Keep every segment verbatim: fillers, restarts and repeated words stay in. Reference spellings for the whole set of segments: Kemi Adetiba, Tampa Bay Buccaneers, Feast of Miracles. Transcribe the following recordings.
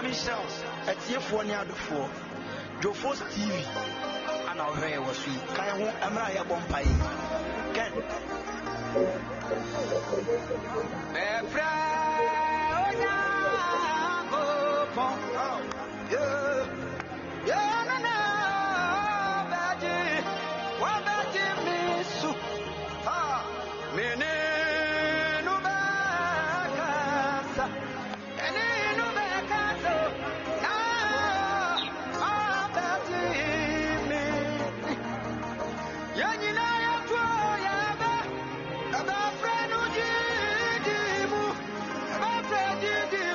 Michelle, at your phone, you four. Your first T V, and our hair was sweet. Can you Amaya Bompay? Can you? Did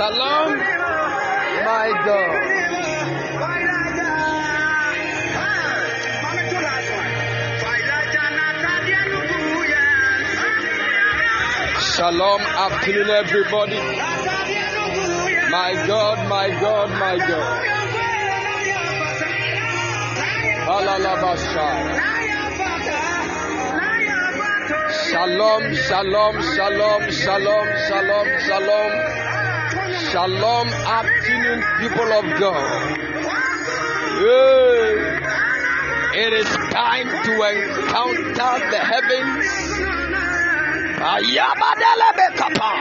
Shalom, my God. Shalom afternoon, everybody. My God, my God, my God. Shalom, shalom, shalom, shalom, shalom, shalom. Shalom afternoon, people of God. Hey. It is time to encounter the heavens. Ayamadele kapa,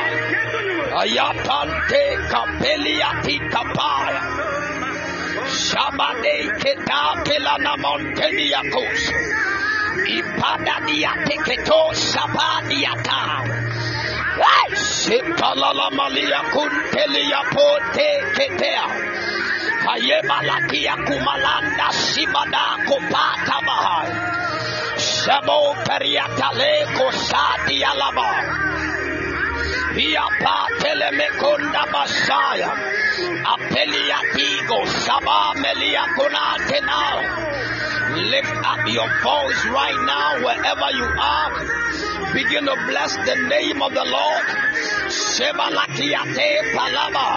ayapante kapelia tikapa, shabade keta pelana montenia kus, ipada diate keto shabadi ata, ay sepalala malia kuntelia pote ketea, ayemalakia kumalanda shibada kopata mahai. Sabo periatale kosati alaba. Via patele mekonda basaya. Apeliatigo saba meliakonate now. Lift up your voice right now wherever you are. Begin to bless the name of the Lord. Sebalakiate palaba.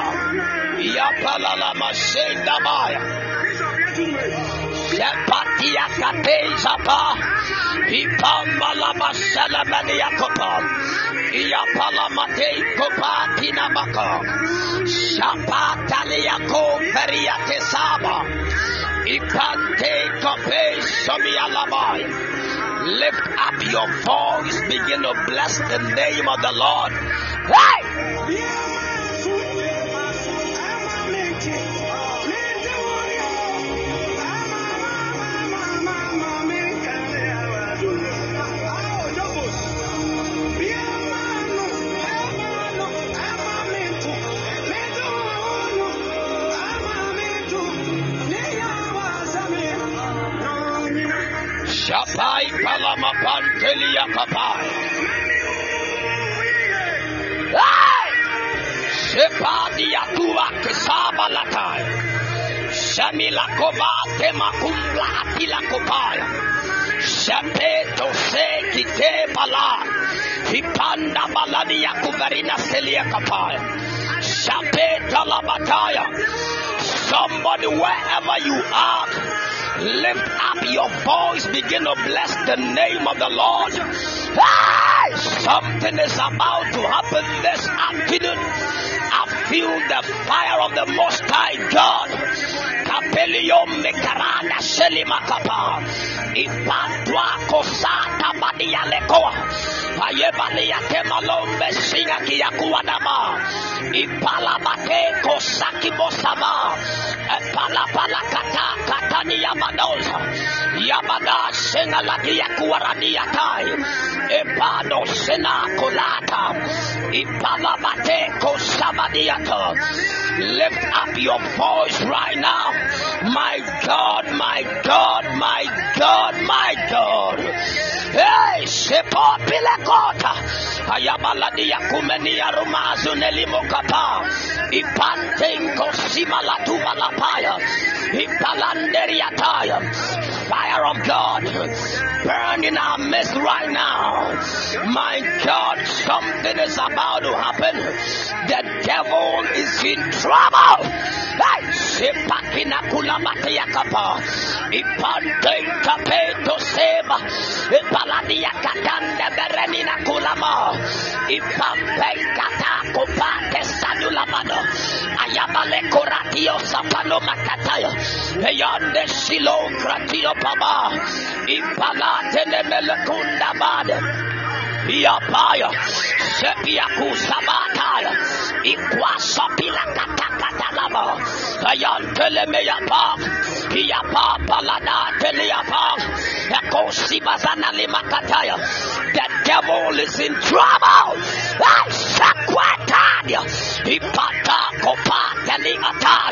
Via palala masenda baya. Sepatia katezapa, ipamba la masela mania kopa, iapala matei kopa tina maka, sapata liako periate saba, ipante kope somia labai. Lift up your voice, begin to bless the name of the Lord. Hey! Shapai palama pantelia papai. Hey! Shepadi yatua kesaba latai. Shamila koba tema kumla atila kopaya. Shapeto se kite pala. Hipanda balani yakubarina selia kapaya. Shapeta la bataya. Somebody wherever you are. Lift up your voice, begin to bless the name of the Lord. Hey! Something is about to happen this afternoon. I feel the fire of the Most High God. Kapelio mekarana selima kapa. Ipatwa kosa tabadia lekoa. Ayebania temalombe singa kiyakuadama. Ipalabate kosaki bosama. Epalapala kata katani yamadosa. Yamada singa laki yakuarani yatai. Epado sena kolata. Ipalabate kosabadiata. Lift up your voice right now. My God, my God, my God, my God. Hey, shepo pilekota. Ayabaladi yakumeni yarumazu nelimokapa. Ipantenko simalatu malapaya. Ipalanderi ataya. Fire of God. Burn in our midst right now. My God, something is about to happen. The devil is in trouble. Hey, shepakina kulamate yakapa. Ipantenkape to seba. Palania katanda berenina kulama. Ipampe kata kopate sanula mano. Ayabale koratio sapano makatayo. Beyonde silo kratio pama. Ipalate nemelekunda bade. Yapaya, Sepiaku Sabataya, Iquasapila Katakatalama, Ayan Telemeapa, Yapa Palana Teleapa, Eko Sibazana Limakataya. The devil is in trouble. Sakwatania, Ipata Kopa Teliata,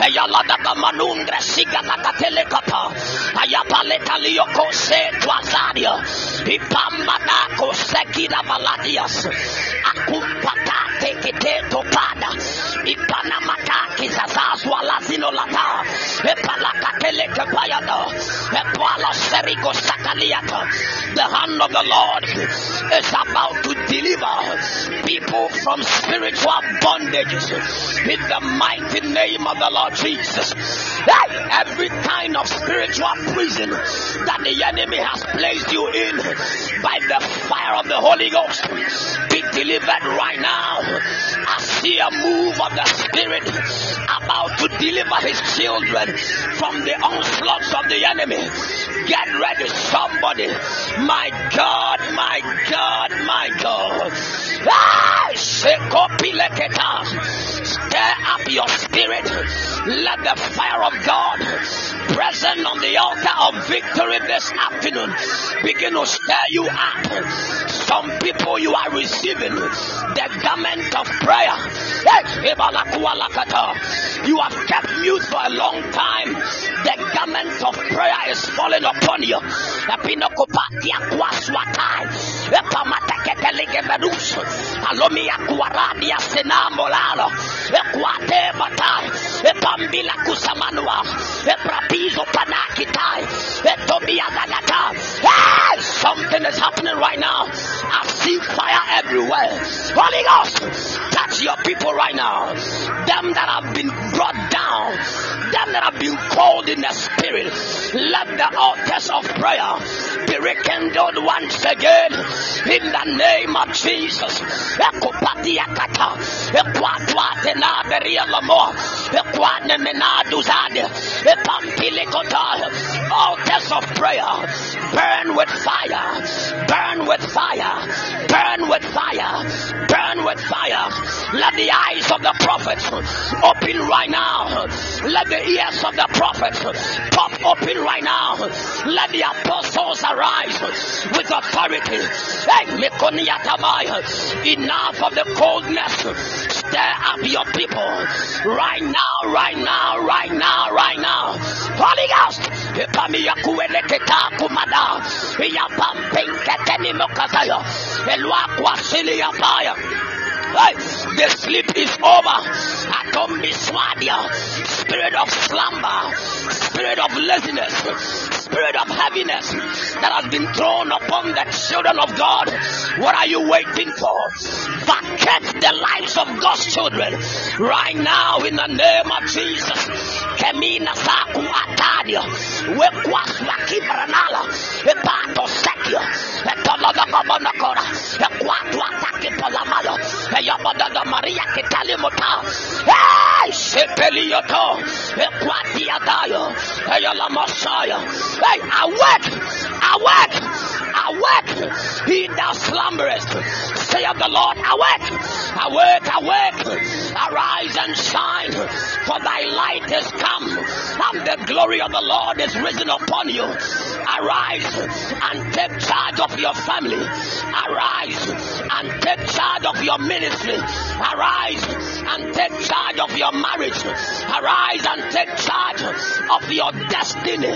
Ayalada Manundra Sigalakatelekata, Ayapaleta Lioko Se Twazania, Ipamana Sekida Valadias, Akumpata Tekete Topada, I The hand of the Lord is about to deliver people from spiritual bondages in the mighty name of the Lord Jesus. Hey, every kind of spiritual prison that the enemy has placed you in, by the fire of the Holy Ghost, be delivered right now. I see a move of the Spirit about to deliver his children from the onslaughts of the enemy. Get ready, somebody. My God, my God, my God. Ah! Stir up your spirit. Let the fire of God, present on the altar of victory this afternoon, begin to stir you up. Some people, you are receiving the garment of prayer. You have kept mute for a long time. The garment of prayer is falling upon you. Something is happening right now. I see fire everywhere. Holy Ghost, touch your people right now. Them that have been brought down, them that have been called in the spirit, let the altars of prayer be rekindled once again in the name of Jesus. Altars of prayer, burn with fire, burn with fire, burn with fire, burn with fire. Let the eyes of the prophets open right now. Let the ears of the prophets pop open right now. Let the apostles arise with authority. Enough of the coldness. Stir up your people right now, right now, right now, right now. Holy Ghost, the sleep is over. Spirit of slumber, spirit of laziness, spirit of heaviness that has been thrown upon the children of God. What are you waiting for? Vacate the lives of God's children right now in the name of Jesus. Hey, awake, awake, awake, he thou slumberest, say of the Lord, awake, awake, awake, arise and shine, for thy light is come, and the glory of the Lord is risen upon you. Arise and take charge of your family, arise and take charge of your ministry, arise and take charge of your marriage, arise and take charge of your destiny.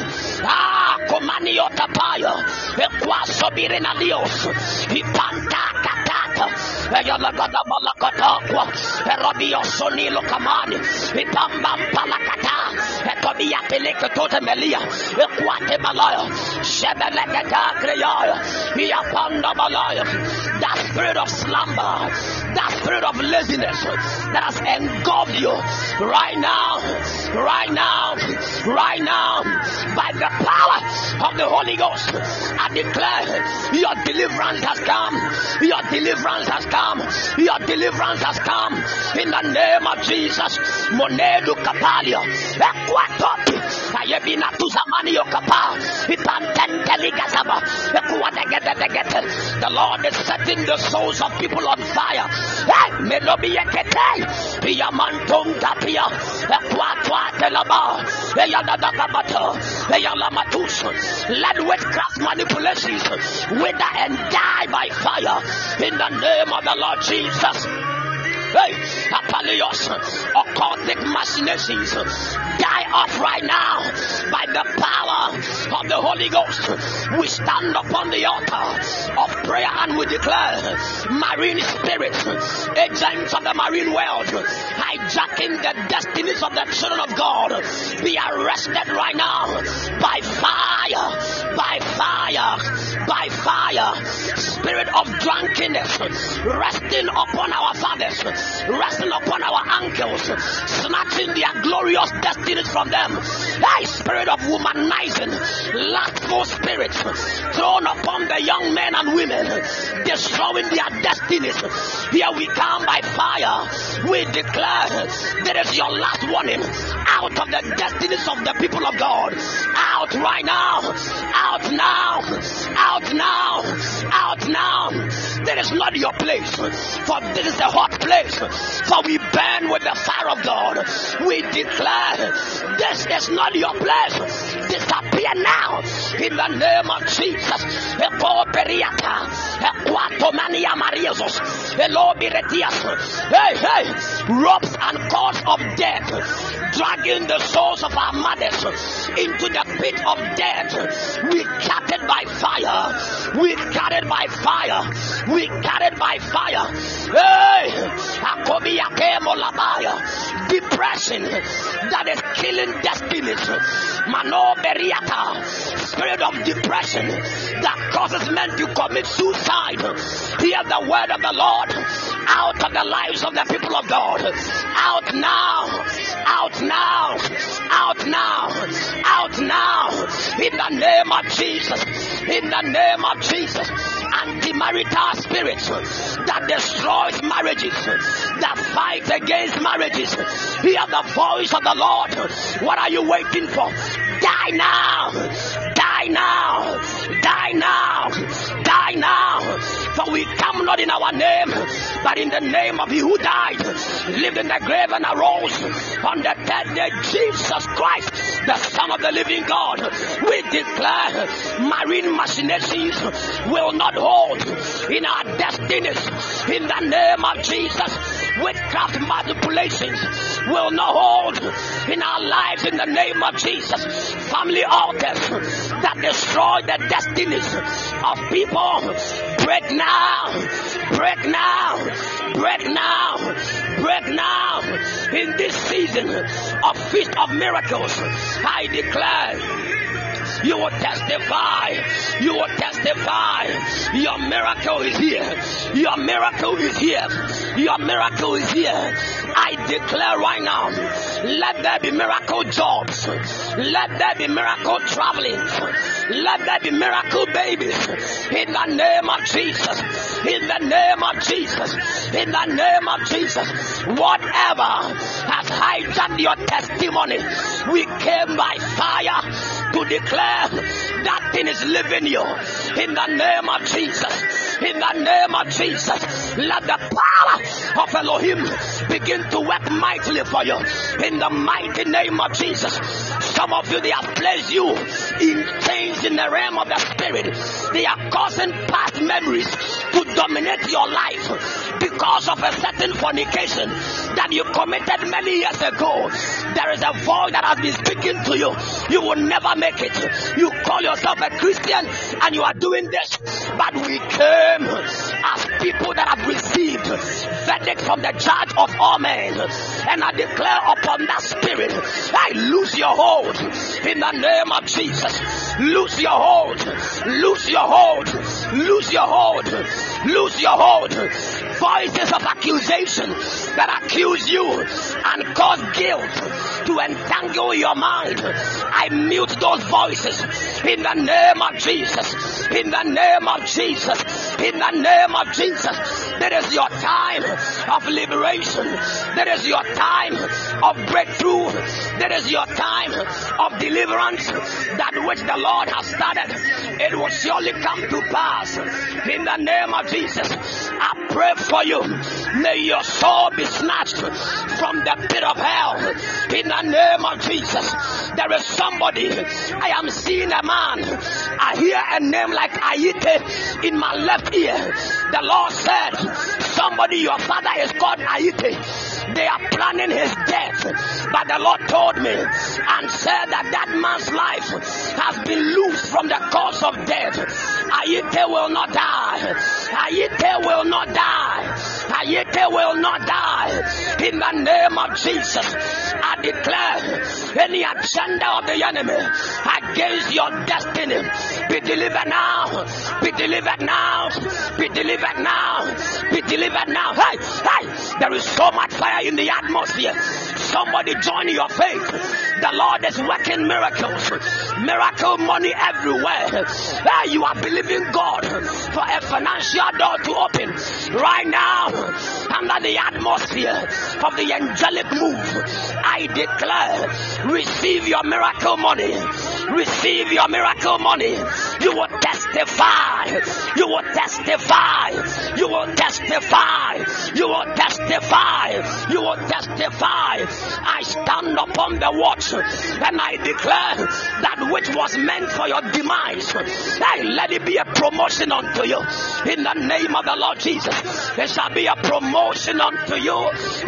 Ah, komani otapayo, ekwa sobire na Dios, ipanta katata, eyalagada balakata kwa, erodi osoni lokamani, ipamba palakata, ekobi ya peleke tote melia, ekwa te balaya, shebeleke ta kreyaya, iyapanda balaya. That spirit of slumber, that spirit of laziness that has engulfed you right now, right now, right now, by the power of the Holy Ghost, I declare your deliverance has come, your deliverance has come, your deliverance has come in the name of Jesus. Monedu kapalio, ekwatopi, ayebina tuzamani yokapa, ipantenteli gazaba, ekwadagetegete. The Lord is setting the souls of people on fire. Melobi ekete, piyamantum tapia, ekwatwatelaba, eyadadagabata. Let witchcraft manipulations wither and die by fire in the name of the Lord Jesus. Hey, Papalios, occultic machinations, die off right now by the power of the Holy Ghost. We stand upon the altar of prayer and we declare marine spirits, agents of the marine world, hijacking the destinies of the children of God, be arrested right now by fire, by fire, by fire. Spirit of drunkenness, resting upon our fathers, resting upon our uncles, snatching their glorious destinies from them. Hey, spirit of womanizing, lustful spirits, thrown upon the young men and women, destroying their destinies. Here we come by fire. We declare there is your last warning. Out of the destinies of the people of God. Out right now. Out now. Out now. Out now. There is not your place. For this is a hot place. For we burn with the fire of God. We declare this is not your place. Disappear now. In the name of Jesus. Hey, hey. Ropes and cords of death. Dragging the souls of our mothers into the pit of death. We cut it by fire. We cut it by fire. We carried by fire. Hey, depression that is killing destinies. Mano Beriata, spirit of depression that causes men to commit suicide. Hear the word of the Lord out of the lives of the people of God. Out now, out now, out now, out now. In the name of Jesus, in the name of Jesus. Anti-marital spirits that destroys marriages, that fight against marriages. Hear the voice of the Lord. What are you waiting for? Die now! Die now! Die now! Die now! For we come not in our name, but in the name of He who died, lived in the grave and arose on the third day, Jesus Christ, the Son of the living God. We declare marine machinations will not hold in our destinies. In the name of Jesus. Witchcraft manipulations will not hold in our lives in the name of Jesus. Family altars that destroy the destinies of people. Break now, break now, break now, break now. In this season of Feast of Miracles, I declare, you will testify. You will testify. Your miracle is here. Your miracle is here. Your miracle is here. I declare right now, let there be miracle jobs. Let there be miracle traveling. Let there be miracle babies. In the name of Jesus. In the name of Jesus. In the name of Jesus. Whatever has hijacked your testimony, we came by fire to declare that thing is living you. In the name of Jesus. In the name of Jesus. Let the power of Elohim begin to work mightily for you. In the mighty name of Jesus. Some of you, they have placed you in chains in the realm of the spirit. They are causing past memories to dominate your life because of a certain fornication that you committed many years ago. There is a voice that has been speaking to you. You will never make it. You call yourself a Christian and you are doing this. But we came as people that have received verdict from the judge of all men. And I declare upon that spirit, I lose your hold in the name of Jesus. Lose your hold. Lose your hold. Lose your hold. Lose your hold. Voices of accusation that accuse you and cause guilt to entangle your mind. I mute those voices in the name of Jesus. In the name of Jesus. In the name of Jesus. That is your time of liberation. That is your time of breakthrough. That is your time of deliverance. That which the Lord has started, it will surely come to pass. In the name of Jesus, I pray for you. May your soul be snatched from the pit of hell. In the name of Jesus. There is somebody. I am seeing a man. I hear a name like Aite in my left ear. The Lord said, somebody, your father is called Aite. They are planning his death. But the Lord told me and said that that man's life has been loosed from the cause of death. Aite will not die. Aite will not die. Aite will not die. In the name of Jesus, I declare any agenda of the enemy against your destiny, be delivered now, be delivered now, be delivered now, be delivered now. Hey, hey, there is so much fire in the atmosphere. Somebody join your faith. The Lord is working miracles, miracle money everywhere. Hey, you are believing God for a financial door to open right now under the atmosphere of the angelic move. I declare, receive your miracle money. Receive your miracle money. You will testify. You will testify. You will testify. You will testify. You will testify. I stand upon the watch and I declare that which was meant for your demise, hey, let it be a promotion unto you. In the name of the Lord Jesus, there shall be a promotion unto you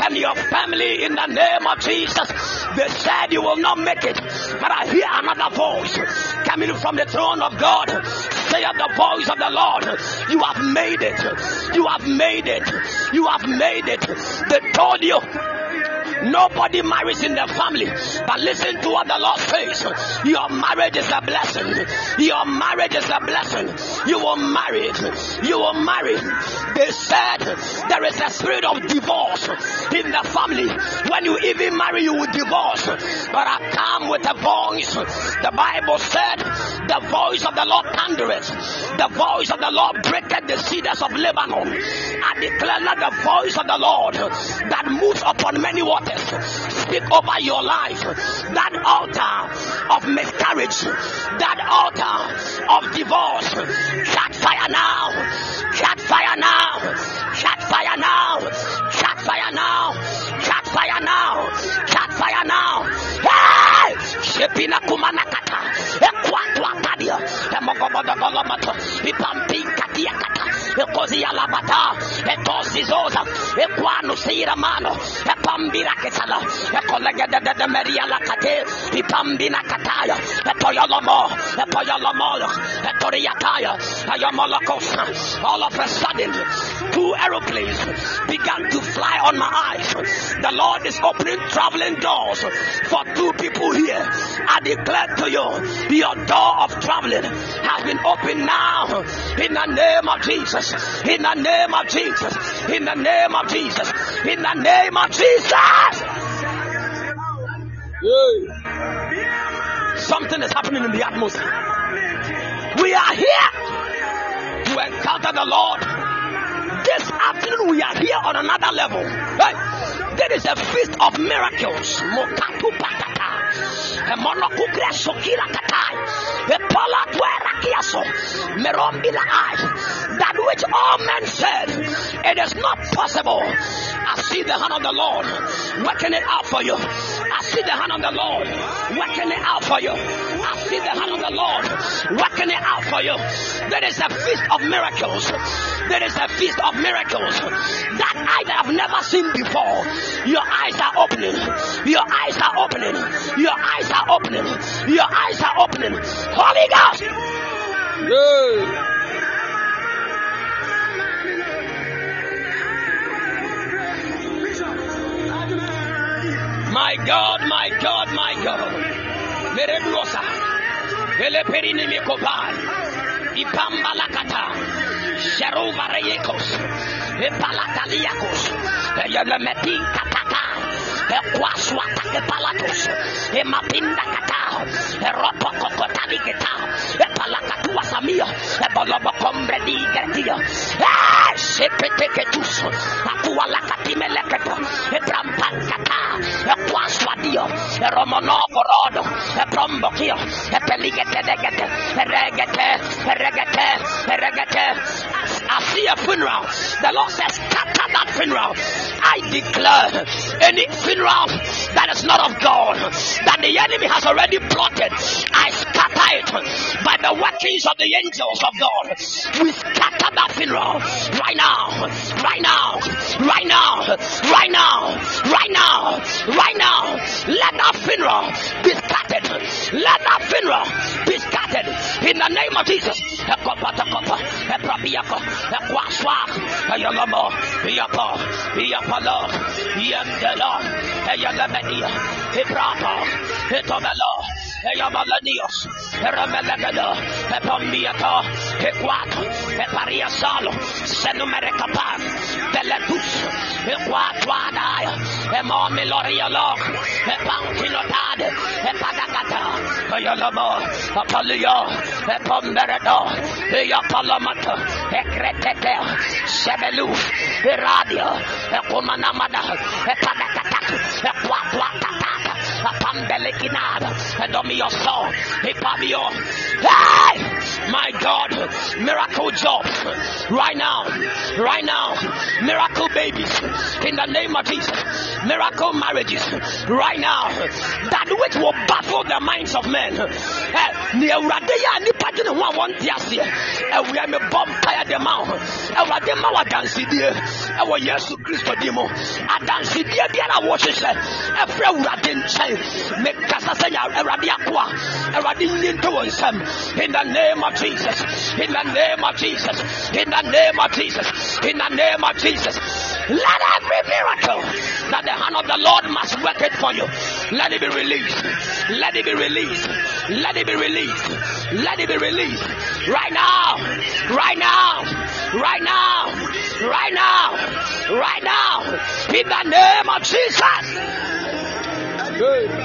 and your family in the name of Jesus. They said you will not make it, but I hear another voice coming from the throne of God. Say at the voice of the Lord, you have made it. You have made it. You have made it. They told you nobody marries in the family, but listen to what the Lord says. Your marriage is a blessing. Your marriage is a blessing. You will marry. You will marry. They said there is a spirit of divorce in the family. When you even marry, you will divorce. But I come with a voice. The Bible said the voice of the Lord thundereth. The voice of the Lord breaketh the cedars of Lebanon. I declare not the voice of the Lord that moves upon many waters. Speak over your life. That altar of miscarriage, that altar of divorce, catch fire now, catch fire now, catch fire now, catch fire now, catch fire now, catch fire now. Hey! Shepina kumanakata, ekwatwa kadia, emogobodobolomata, ipampinkatia kata. Ekozi alabata, ekozi zoza, ekwanu siramano, epambira ketala, ekolege de de meria la kate, ipambina kataya, etoyolomo, etoyolomo, etoriakaya, ayomolokos. All of a sudden, two aeroplanes began to fly on my eyes. The Lord is opening traveling doors for two people here. I declare to you, your door of traveling has been opened now in the name of Jesus. In the name of Jesus, in the name of Jesus, in the name of Jesus. Something is happening in the atmosphere. We are here to encounter the Lord. This afternoon we are here on another level. Right? There is a feast of miracles. That which all men said, it is not possible. I see the hand of the Lord working it out for you. I see the hand of the Lord working it out for you. I see the hand of the Lord working it out for you. There is a feast of miracles. There is a feast of miracles that I have never seen before. Your eyes are opening. Your eyes are opening. Your eyes are opening. Your eyes are opening. Holy Ghost. Yeah. My God, my God, my God. Merebuosa. Eleperini mekobai. Ipamba lakata. Sheruva reyekos. Epalakaliakos. Eyelemetin katata. Equaswata epalatos, emapinda katao, eropo kokotani katao, epalakatua samia, ebolobo kombre di gertia, eh, sepete ketus, atua lakatime leketo, ebrampan katao, equaswadio, eromonoko rodo, ebrombokio, epeligete degete, eregete, eregete, eregete. I see a funeral. The Lord says, scatter that funeral. I declare any funeral that is not of God, that the enemy has already plotted, I scatter it by the workings of the angels of God. We scatter that funeral right now, right now, right now, right now, right now, right now. Let that funeral be scattered. Let that funeral be scattered in the name of Jesus. Hey, my God, miracle jobs right now, right now, miracle babies in the name of Jesus, miracle marriages right now, that which will baffle the minds of men. In the name of Jesus, in the name of Jesus, in the name of Jesus, in the name of Jesus, let every miracle that the hand of the Lord must work it for you, let it be released, let it be released, let it be released, let it be released right now, right now, right now, right now, right now, in the name of Jesus. Good.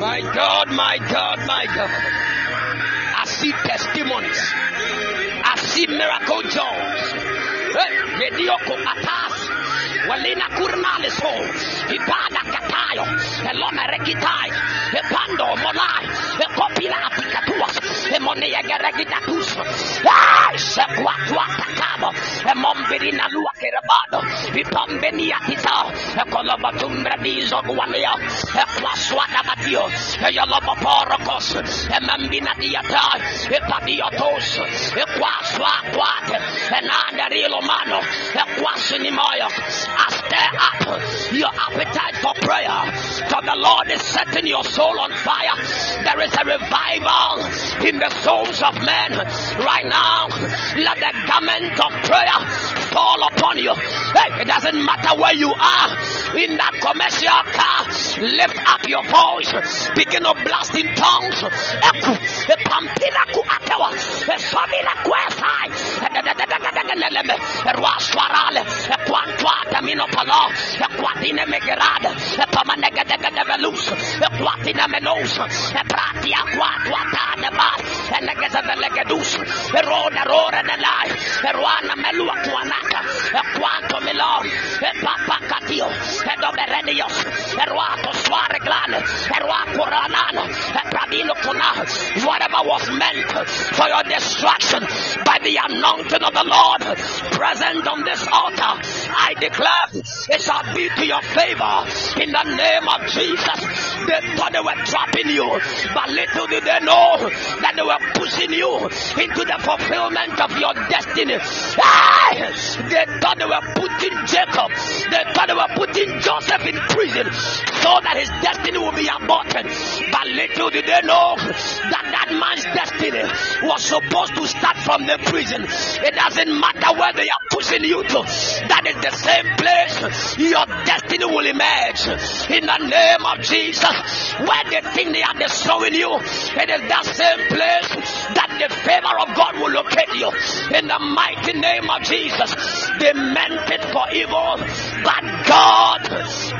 My God, my God, my God. I see testimonies. I see miracle jobs. Medioko atas. Walina kurnalis ho. Ipada katayo. Elona rekitai. Epando monai. Ekopila apikatuas. Emoneyege rekidatus. Ay! Sekwatwa takabo. Emombirina lua kerabado. Ipombenia tita. Ekolobatumbradizo guanea. Ekwaswana badio. Eyoloboporokos. Emambina diatai. Epadiotos. Ekwaswa kwate. Enanderilo mano. Ekwasinimoyo. I stir up your appetite for prayer, for the Lord is setting your soul on fire. There is a revival in the souls of men right now. Let the garment of prayer fall upon you. Hey, it doesn't matter where you are in that commercial car. Lift up your voice, begin to blast in tongues. Tamino Palo, a Quatina Megarada, a Pamanega Develus, a Quatina Menosa, a Pratia Quatwata, the Bas, and the Gazavegadus, a Rona Rora, the Life, a Ruana Melua Tuanaka, a Quanto Melon, a Papa Catio, a Doberenios, a Ruato Suareglan, a Ruaco Ranano, a Pradino Cona, whatever was meant for your destruction by the anointing of the Lord present on this altar, I declare. It shall be to your favor in the name of Jesus. They thought they were trapping you, but little did they know that they were pushing you into the fulfillment of your destiny. Hey! They thought they were putting Jacob, they thought they were putting Joseph in prison so that his destiny would be aborted. But little did they know that that man's destiny was supposed to start from the prison. It doesn't matter where they are pushing you to. That is the same place your destiny will emerge. In the name of Jesus, where they think they are destroying you, it is that same place that the favor of God will locate you. In the mighty name of Jesus, they meant it for evil, but God,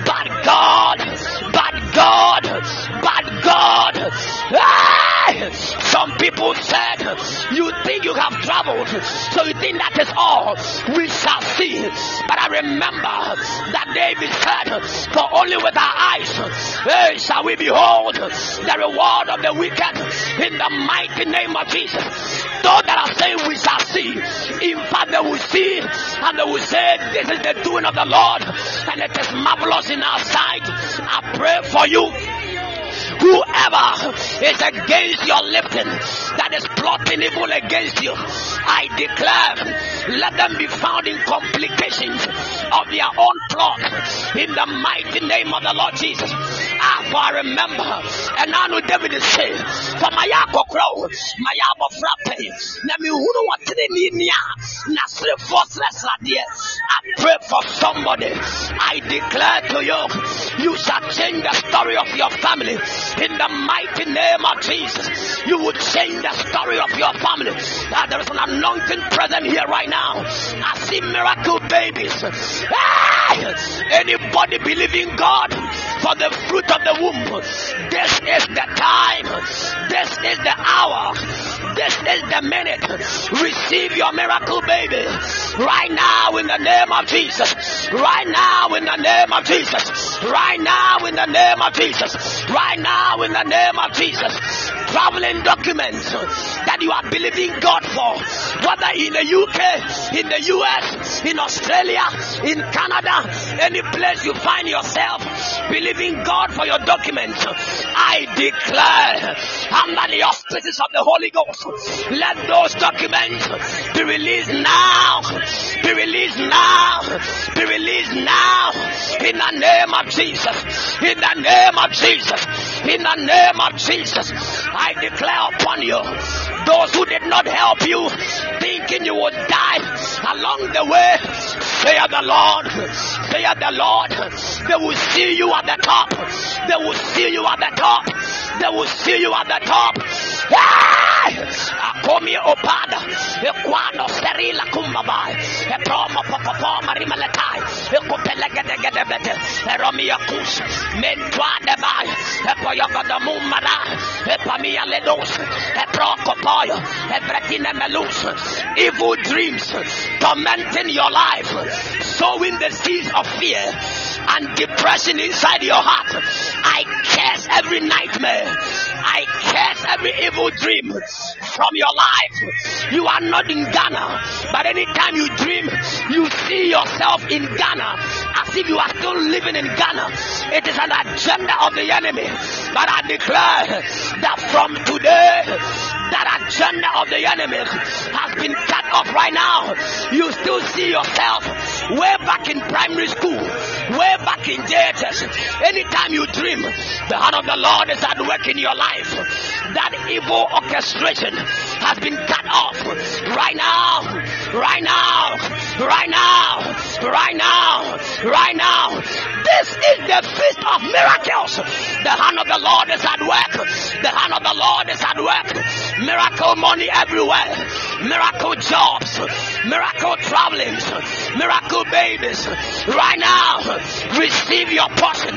but God, but God, but God. Ah! Some people said, you think you have traveled, so you think that is all. We shall see. But I remember that David said, for only with our eyes hey, shall we behold the reward of the wicked. In the mighty name of Jesus, those that are saying we shall see, in fact they will see and they will say, this is the doing of the Lord and it is marvelous in our sight. I pray for you, whoever is against your lifting, that is plotting evil against you, I declare, let them be found in complications of their own plot, in the mighty name of the Lord Jesus. Ah, for I remember, and I know David is saying, for my yako crow, my yabo frappe, nami hunu watini niya, nasri forceless radia. I pray for somebody, I declare to you, you shall change the story of your family. In the mighty name of Jesus, you would change the story of your family. Uh, there is an anointing present here right now. I see miracle babies. Hey! Anybody believing God for the fruit of the womb? This is the time. This is the hour. This is the minute. Receive your miracle baby right now in the name of Jesus. Right now in the name of Jesus. Right now in the name of Jesus. Right now in the name of Jesus. Traveling documents that you are believing God for, whether in the U K, in the U S, in Australia, in Canada, any place you find yourself believing God for your documents, I declare under the auspices of the Holy Ghost, let those documents be released now, be released now, be released now, in the name of Jesus, in the name of Jesus, in the name of Jesus. I declare upon you, those who did not help you, thinking you would die along the way, say of the Lord, say of the Lord, they will see you at the top, they will see you at the top, they will see you at the top. Akomi opada, ekwano serila kumbabai, epromo popopo marimaletai, ekopelegedegebete, eromiakus, mentuadebai, epoyogodamumara, epamialedos, eprokopoyo, ebretinemelus. Evil dreams tormenting your life, sowing the seeds of fear and depression inside your heart. I curse every nightmare. I curse every evil dream from your life. You are not in Ghana, but anytime you dream, you see yourself in Ghana as if you are still living in Ghana. It is an agenda of the enemy, but I declare that from today, that agenda of the enemy has been cut off right now. You still see yourself way back in primary school, way back in theaters. Anytime you dream, the hand of the Lord is at work in your life. That evil orchestration has been cut off right now, right now, right now, right now, right now. This is the Feast of Miracles. The hand of the Lord is at work. The hand of the Lord is at work. Miracle money everywhere. Miracle jobs. Miracle travelings. Miracle babies. Right now, receive your portion.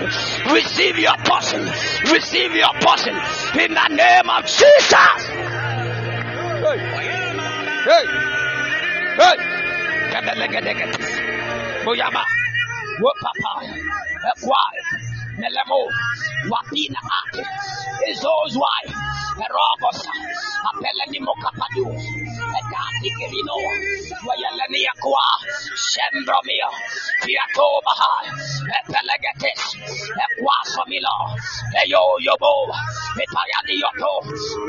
Receive your portion. Receive your portion. In the name of Jesus. Hey. Hey. Hey. Boyaba. Wopapa. Why? Melemo. Wapina. It's always why. Robosa. Apelani mokapadu. Edati kerino. Wayelani akwa. Shembromio. Piato bahai. Epelegetes. Ekwasomilo. Eyo yobo. Epayani yoto.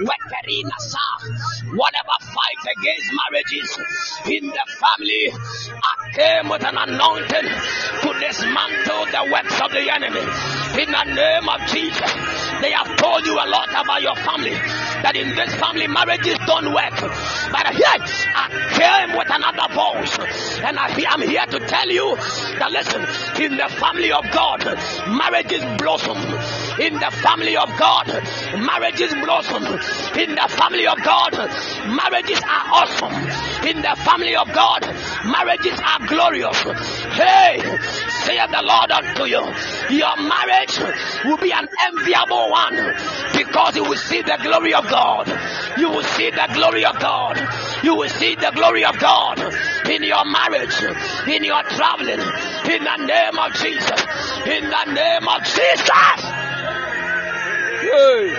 Weterina sa. Whatever fight against marriages in the family, I came with an anointing to dismantle the works of the enemy. In the name of Jesus, They have told you a lot about your family, that in this family marriages don't work. But here I came with another voice, and I, I'm here to tell you that listen, in the family of God, marriages blossom. In the family of God, marriages blossom. In the family of God, marriages are awesome. In the family of God, marriages are glorious. Hey, saith the Lord unto you, your marriage will be an enviable one, because you will see the glory of God. You will see the glory of God. You will see the glory of God in your marriage, in your traveling, in the name of Jesus, in the name of Jesus. Hey.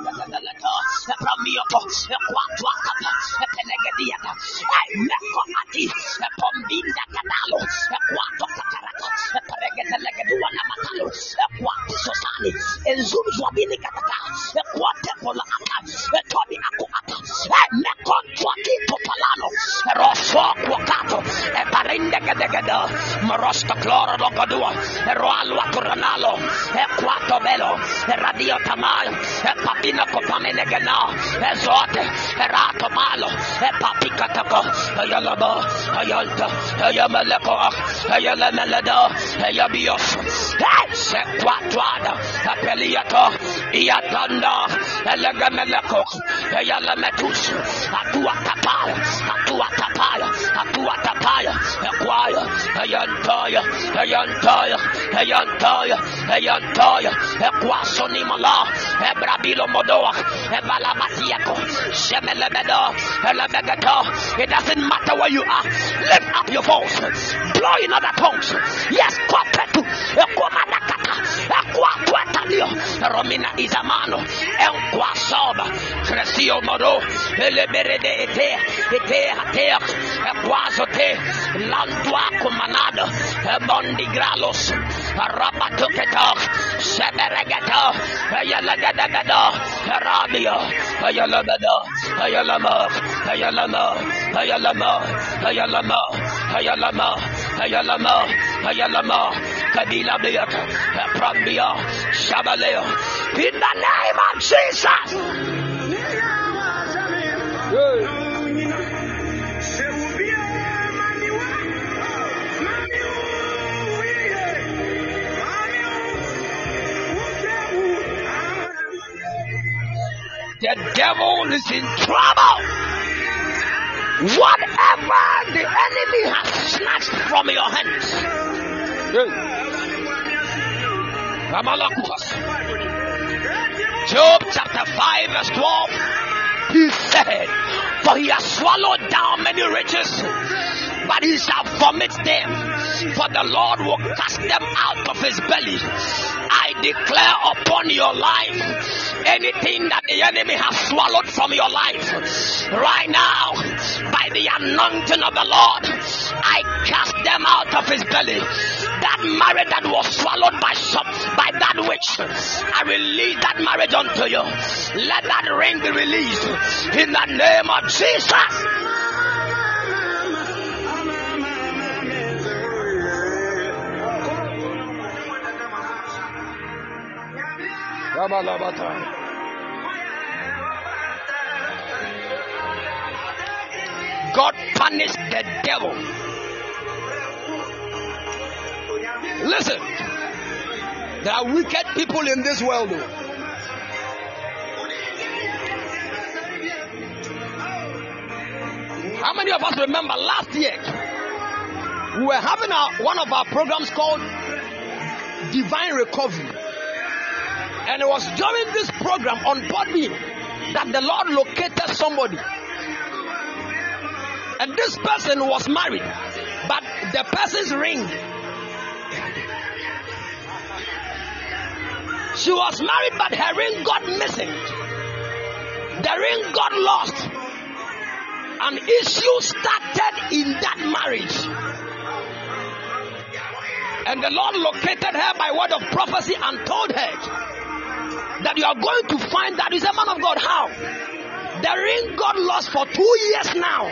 a quack Toby Akuata, Mecontuati Topalano, Rosso Quacato, a Parindegada, Morosta Cloro Locadua, a Roalua Coronalo, a Quatobello, a Radio Tamal, a Papina Copamenegana, a Zote, a Rato Malo, a Papicataco, a Yalabo, a Yalta, a Yamaleco, a Yalamelado, a Yabios, that's a Quatuada, a Peliato, Iatanda, a Gamelako, a Yalametus, a Tua Tapaya, a Tua Tapaya, a Tua Tapaya, a Choir, a Yantoya, a Yantoya, a Yantoya, a Yantoya, a Quasonimola, a Brabilo Modoa, a Balamatiaco, Shemelebedo, a Labegato. It doesn't matter where you are, lift up your voice, blow in other tongues. Yes, Kopetu, a Komanakata, a Quatuata, Dio Romina Isamano El Quasoba Cresio Moro Ele Berede Ete Ete Atea Quasote Lantua Comanado Mondigralos Rabatuketo Seberegato Yalagadagado Radio Yalabado Yalamo Yalamo Yalamo Yalamo Yalamo Yalamo Yalamo Kabila Beata, Prambia, Shabaleo. In the name of Jesus. The devil is in trouble. Whatever the enemy has snatched from your hands. Job chapter five verse twelve, he said, for he has swallowed down many riches, but he shall vomit them, for the Lord will cast them out of his belly. I declare upon your life, anything that the enemy has swallowed from your life, right now, by the anointing of the Lord, I cast them out of his belly. That marriage that was swallowed by some, by that witch, I release that marriage unto you. Let that ring be released in the name of Jesus. God punished the devil. Listen, there are wicked people in this world. How many of us remember last year we were having our, one of our programs called Divine Recovery? And it was during this program on Podbean that the Lord located somebody. And this person was married, but the person's ring. She was married, but her ring got missing. The ring got lost. An issue started in that marriage. And the Lord located her by word of prophecy and told her that you are going to find that. You say, man of God, how? The ring got lost for two years now,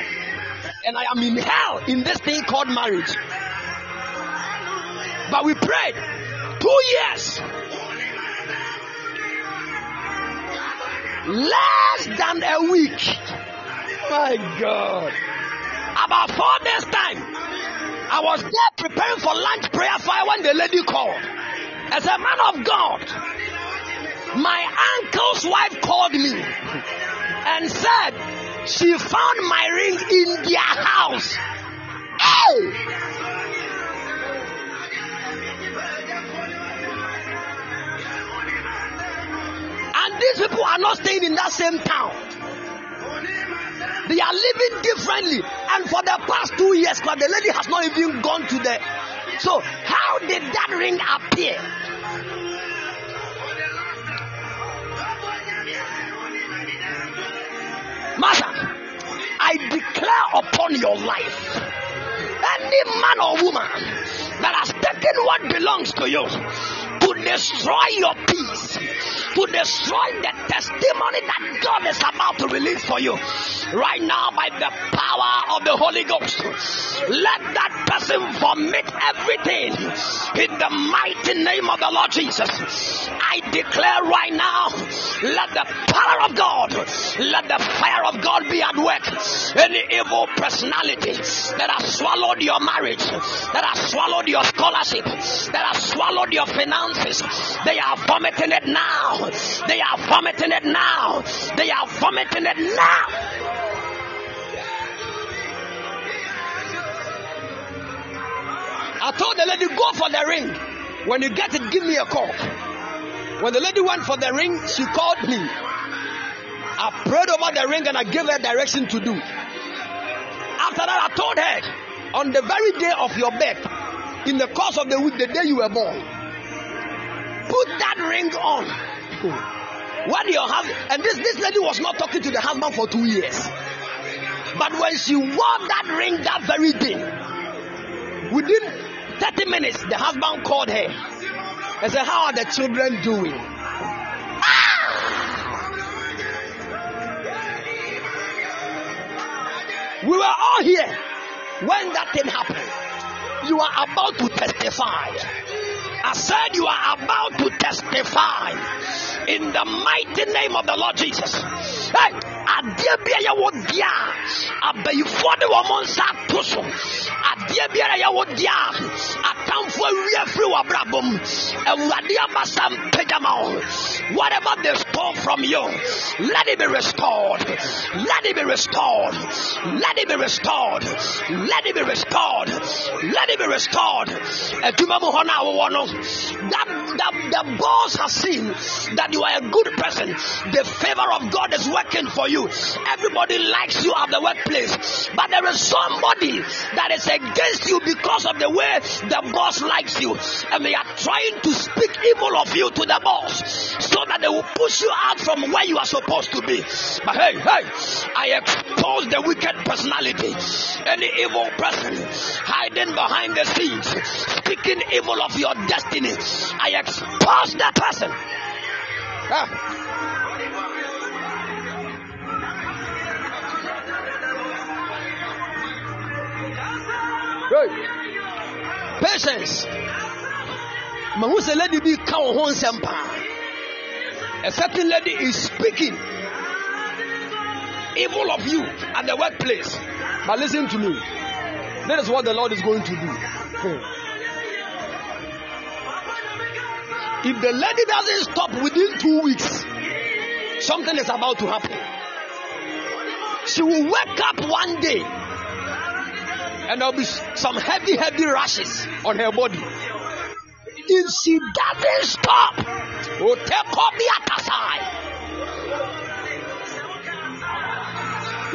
and I am in hell in this thing called marriage. But we prayed two years, less than a week. My God, about four days' time, I was there preparing for lunch prayer fire when the lady called. As a man of God, my uncle's wife called me and said she found my ring in their house. Hey! And these people are not staying in that same town. They are living differently. And for the past two years, but the lady has not even gone to the... So how did that ring appear? Master, I declare upon your life, any man or woman that has taken what belongs to you to destroy your peace, to destroy the testimony that God is about to release for you, right now by the power of the Holy Ghost, let that person vomit everything in the mighty name of the Lord Jesus. I declare right now, let the power of God, let the fire of God be at work. Any evil personality that has swallowed your marriage, that has swallowed your scholarship, that has swallowed your finances, they are vomiting it now. They are vomiting it now. They are vomiting it now. I told the lady, go for the ring. When you get it, give me a call. When the lady went for the ring, she called me. I prayed over the ring and I gave her direction to do. After that, I told her, on the very day of your birth, in the course of the week, the day you were born, Put that ring on. Cool. What your husband? And this this lady was not talking to the husband for two years. But when she wore that ring that very day, within thirty minutes, the husband called her and said, "How are the children doing?" Ah! We were all here when that thing happened. You are about to testify. I said you are about to testify in the mighty name of the Lord Jesus. Hey! Adiabia wodia abayifode wo monsa toso adiabia ya wodia atamfo awia firi wo brabom ewade abasam pegama ho. Whatever they stole from you, let it be restored, let it be restored, let it be restored, let it be restored, let it be restored. Etuma mo hona wo no that the boss has seen that you are a good person. The favor of God is working for you. Everybody likes you at the workplace, but there is somebody that is against you because of the way the boss likes you, and they are trying to speak evil of you to the boss so that they will push you out from where you are supposed to be. But hey, hey, I expose the wicked personality, any evil person hiding behind the scenes, speaking evil of your destiny. I expose that person. Huh? Right. Patience. Who say lady be cow home sempa? A certain lady is speaking evil of you at the workplace. But listen to me. That is what the Lord is going to do. Hmm. If the lady doesn't stop within two weeks, something is about to happen. She will wake up one day, and there'll be some heavy, heavy rashes on her body. If she doesn't stop, oh, take off the other side.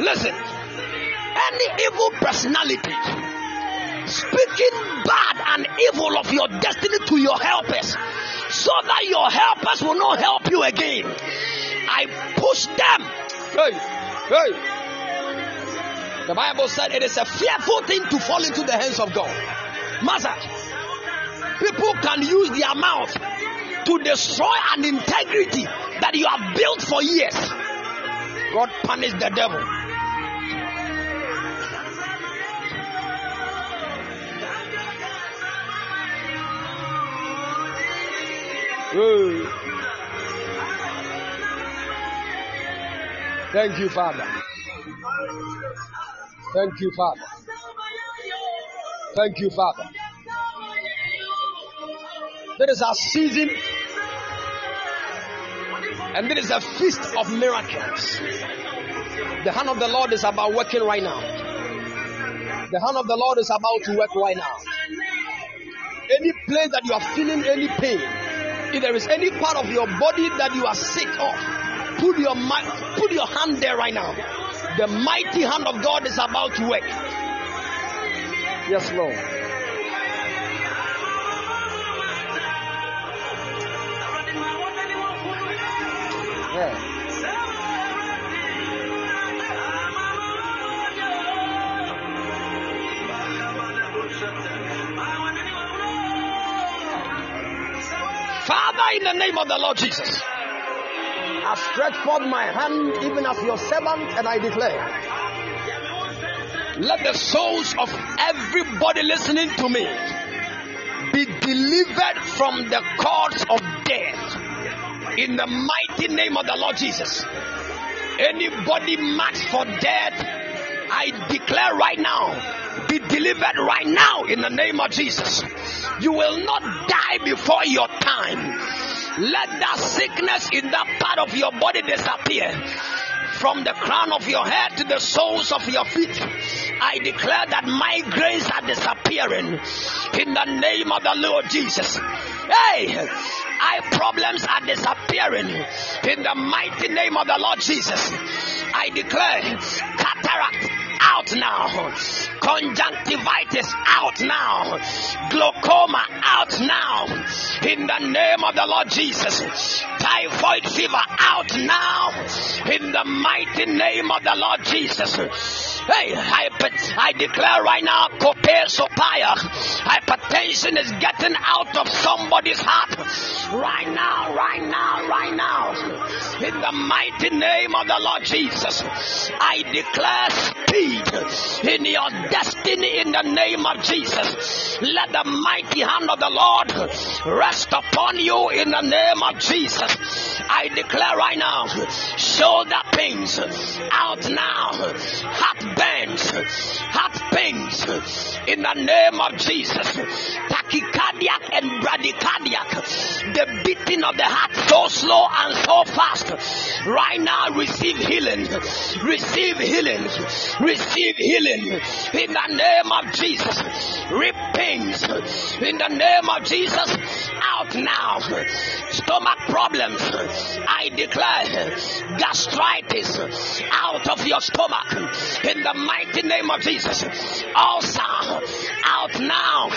Listen, any evil personality speaking bad and evil of your destiny to your helpers, so that your helpers will not help you again. I push them. Hey, hey. The Bible said it is a fearful thing to fall into the hands of God. Master, people can use their mouth to destroy an integrity that you have built for years. God punished the devil. Hey. Thank you, Father. Thank you, Father. Thank you, Father. There is a season, and there is a feast of miracles. The hand of the Lord is about working right now. The hand of the Lord is about to work right now. Any place that you are feeling any pain, if there is any part of your body that you are sick of, put your put your hand there right now. The mighty hand of God is about to work. Yes, Lord. Yeah. Father, in the name of the Lord Jesus, I stretch forth my hand even as your servant, and I declare, let the souls of everybody listening to me be delivered from the cords of death in the mighty name of the Lord Jesus. Anybody marked for death, I declare right now, be delivered right now in the name of Jesus. You will not die before your time. Let that sickness in that part of your body disappear. From the crown of your head to the soles of your feet, I declare that migraines are disappearing in the name of the Lord Jesus. Hey, eye problems are disappearing in the mighty name of the Lord Jesus. I declare cataract out now. Conjunctivitis out now. Glaucoma out now. In the name of the Lord Jesus. Typhoid fever out now. In the mighty name of the Lord Jesus. Hey, I, I declare right now, copesopia. Hypertension is getting out of somebody's heart. Right now, right now, right now. In the mighty name of the Lord Jesus. I declare speed in your destiny in the name of Jesus. Let the mighty hand of the Lord rest upon you in the name of Jesus. I declare right now, shoulder pains out now, heart burns, heart pains in the name of Jesus. Tachycardiac and bradycardiac, the beating of the heart so slow and so fast. Right now, receive healing. Receive healing, receive healing in the name of Jesus. Rip pains in the name of Jesus out now. Stomach problems, I declare gastritis out of your stomach in the mighty name of Jesus. Ulcer out now.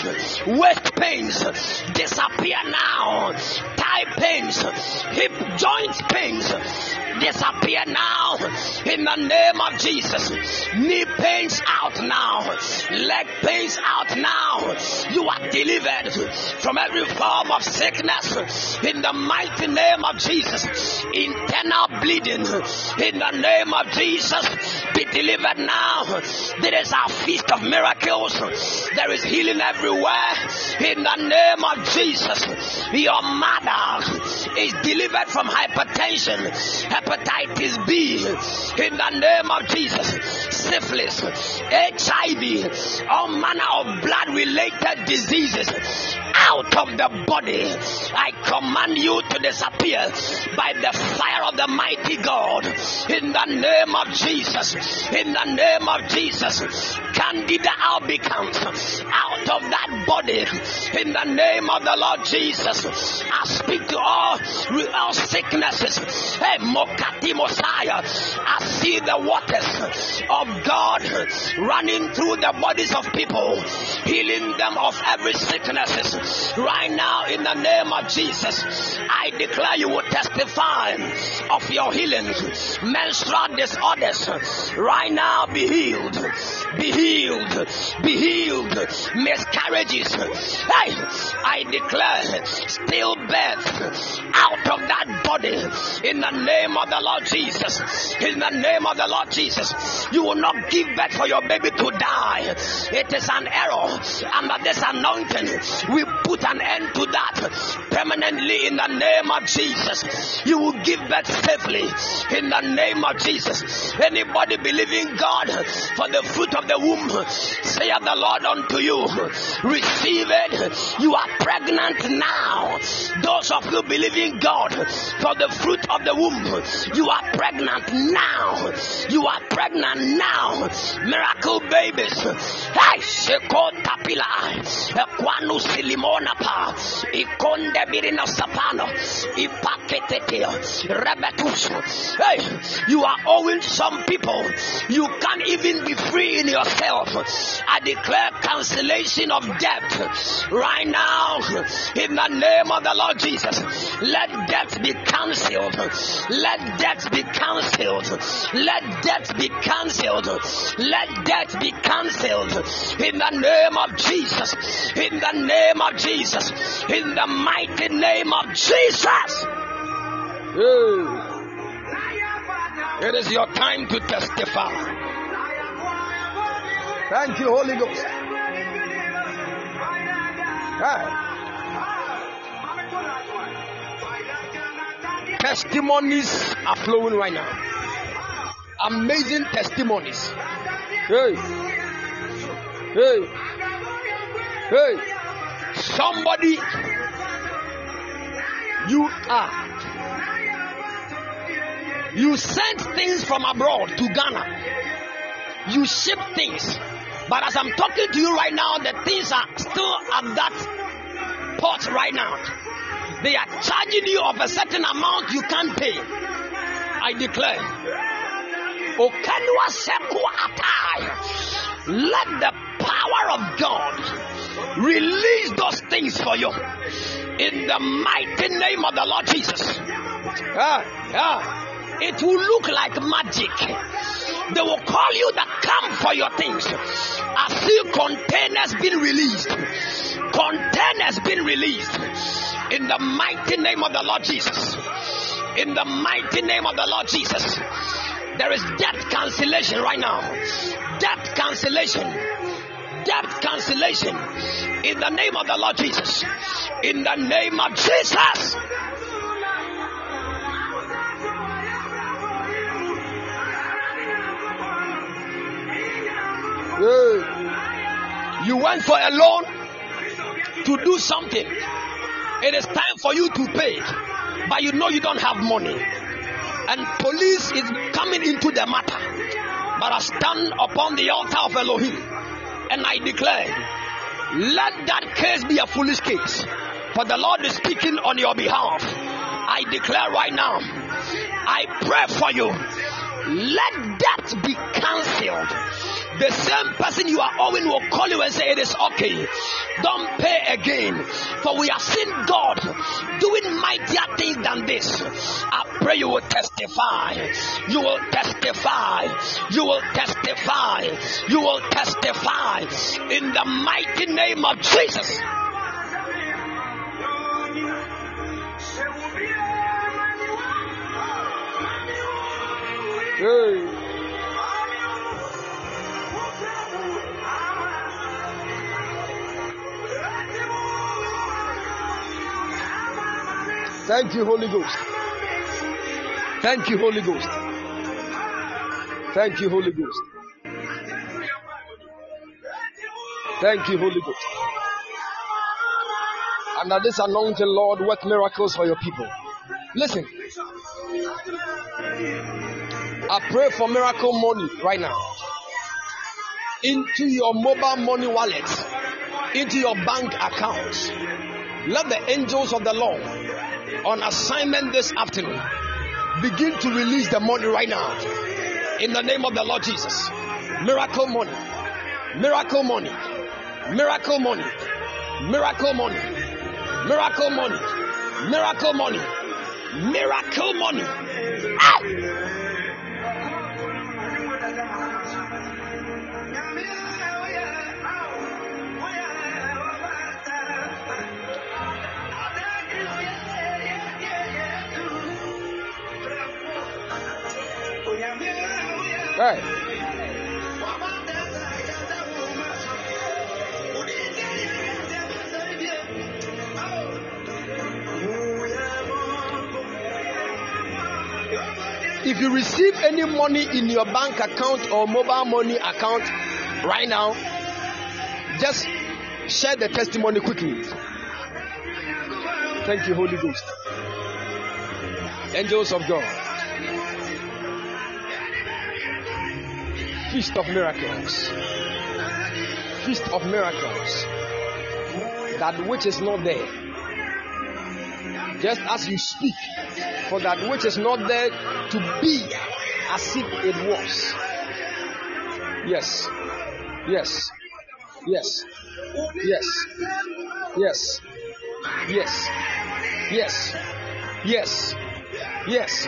Waist pains disappear now. Thigh pains, hip joint pains disappear now in the name of Jesus. Knee pains out now. Leg pains out now. You are delivered from every form of sickness in the mighty name of Jesus. Internal bleeding in the name of Jesus. Be delivered now. There is our Feast of Miracles. There is healing everywhere in the name of Jesus. Your mother is delivered from hypertension, hepatitis B in the name of Jesus. Syphilis, H I V, all manner of blood related diseases out of the body. I command you to disappear by the fire of the mighty God in the name of Jesus. In the name of Jesus. Candida albicans out of that body in the name of the Lord Jesus. I speak to all, all sicknesses. Hey, Mokati Mosiah, I see the waters of God running through the bodies of people, healing them of every sickness. Right now, in the name of Jesus, I declare you will testify of your healing. Menstrual disorders, right now, be healed, be healed, be healed. Miscarriages, hey, I declare stillbirth out of that body in the name of the Lord Jesus. In the name of the Lord Jesus. You will not give birth for your baby to die. It is an error. Under this anointing, we put an end to that permanently in the name of Jesus. You will give birth safely in the name of Jesus. Anybody believing God for the fruit of the womb, saith the Lord unto you, receive it. You are pregnant now. Those of you believing God for the fruit of the womb, you are pregnant now. You are pregnant now. Miracle babies. Hey, Shekota Pila, Equanus Limonapa, Ikonde Birina Sapano, Ipaketete, Rebetus. Hey, you are owing some people. You can't even be free in yourself. I declare cancellation of debt right now in the name of the Lord Jesus. Let debt be cancelled. Let debt be cancelled. Let debt be cancelled. Let debt be cancelled in the name of Jesus. In the name of Jesus. In the mighty name of Jesus. Ooh. It is your time to testify. Thank you, Holy Ghost. Right. Testimonies are flowing right now. Amazing testimonies. Hey. Hey. Hey. Somebody, you are. You sent things from abroad to Ghana. You ship things. But as I'm talking to you right now, the things are still at that port right now. They are charging you of a certain amount you can't pay. I declare. Let the power of God release those things for you in the mighty name of the Lord Jesus. Ah, ah. It will look like magic. They will call you the camp for your things. I see containers being released. Containers being released in the mighty name of the Lord Jesus. In the mighty name of the Lord Jesus. There is debt cancellation right now. Debt cancellation. Debt cancellation. In the name of the Lord Jesus. In the name of Jesus. You went for a loan to do something. It is time for you to pay, but you know you don't have money. And police is coming into the matter. But I stand upon the altar of Elohim and I declare, let that case be a foolish case. For the Lord is speaking on your behalf. I declare right now, I pray for you. Let that be cancelled. The same person you are owing will call you and say, it is okay. Don't pay again. For we have seen God doing mightier things than this. I pray you will testify. You will testify. You will testify. You will testify. In the mighty name of Jesus. Hey. Thank you, Holy Ghost. Thank you, Holy Ghost. Thank you, Holy Ghost. Thank you, Holy Ghost. And that this anointing, Lord, work miracles for your people. Listen. I pray for miracle money right now. Into your mobile money wallet. Into your bank accounts. Let the angels of the Lord on assignment this afternoon begin to release the money right now. In the name of the Lord Jesus. Miracle money. Miracle money. Miracle money. Miracle money. Miracle money. Miracle money. Miracle money. Ah! Right. If you receive any money in your bank account or mobile money account right now, just share the testimony quickly. Thank you, Holy Ghost. Angels of God. Feast of miracles. Feast of miracles. That which is not there. Just as you speak, for that which is not there to be as if it was. Yes. Yes. Yes. Yes. Yes. Yes. Yes. Yes. Yes.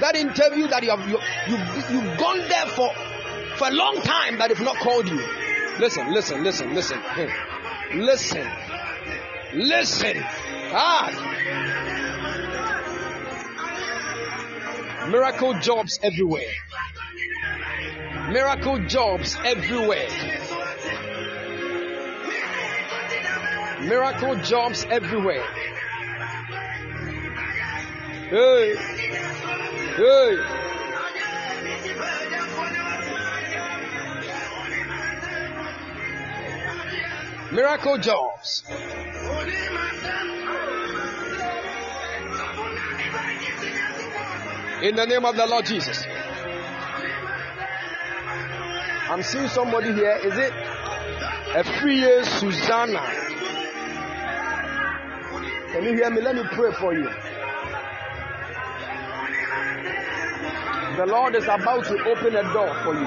That interview that you have you, you, you've gone there for For a long time that if not called you. Listen, listen, listen, listen. Listen. Listen. Ah. Miracle jobs everywhere. Miracle jobs everywhere. Miracle jobs everywhere. Hey. Hey. Miracle jobs. In the name of the Lord Jesus. I'm seeing somebody here. Is it a Efriye Susanna? Can you hear me? Let me pray for you. The Lord is about to open a door for you.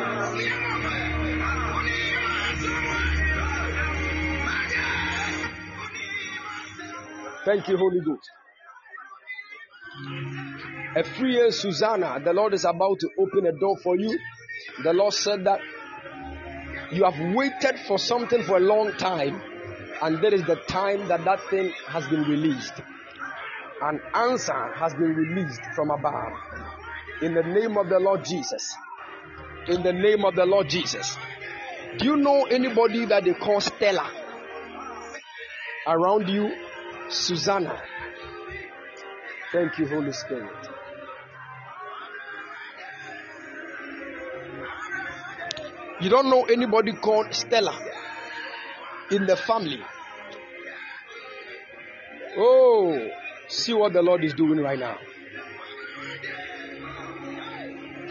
Thank you, Holy Ghost. A free year, Susanna, the Lord is about to open a door for you. The Lord said that you have waited for something for a long time, and there is the time that that thing has been released. An answer has been released from above. In the name of the Lord Jesus. In the name of the Lord Jesus. Do you know anybody that they call Stella around you? Susanna. Thank you, Holy Spirit. You don't know anybody called Stella in the family. Oh, see what the Lord is doing right now.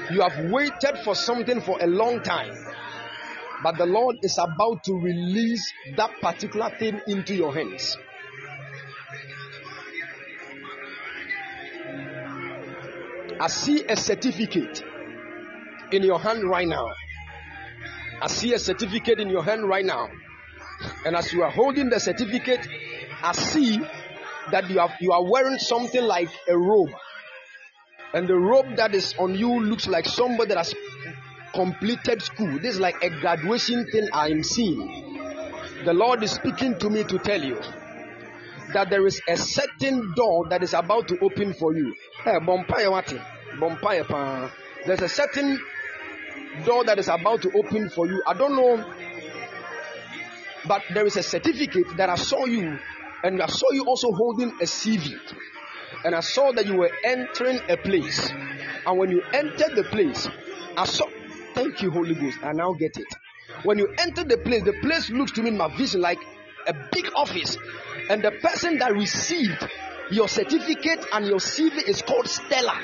You have waited for something for a long time, but the Lord is about to release that particular thing into your hands. I see a certificate in your hand right now. I see a certificate in your hand right now. And as you are holding the certificate, I see that you, have, you are wearing something like a robe. And the robe that is on you looks like somebody that has completed school. This is like a graduation thing I am seeing. The Lord is speaking to me to tell you that there is a certain door that is about to open for you. There's a certain door that is about to open for you. I don't know, but there is a certificate that I saw you, and I saw you also holding a C V. And I saw that you were entering a place. And when you entered the place, I saw, thank you, Holy Ghost, I now get it. When you entered the place, the place looks to me in my vision like a big office. And the person that received your certificate and your C V is called Stella.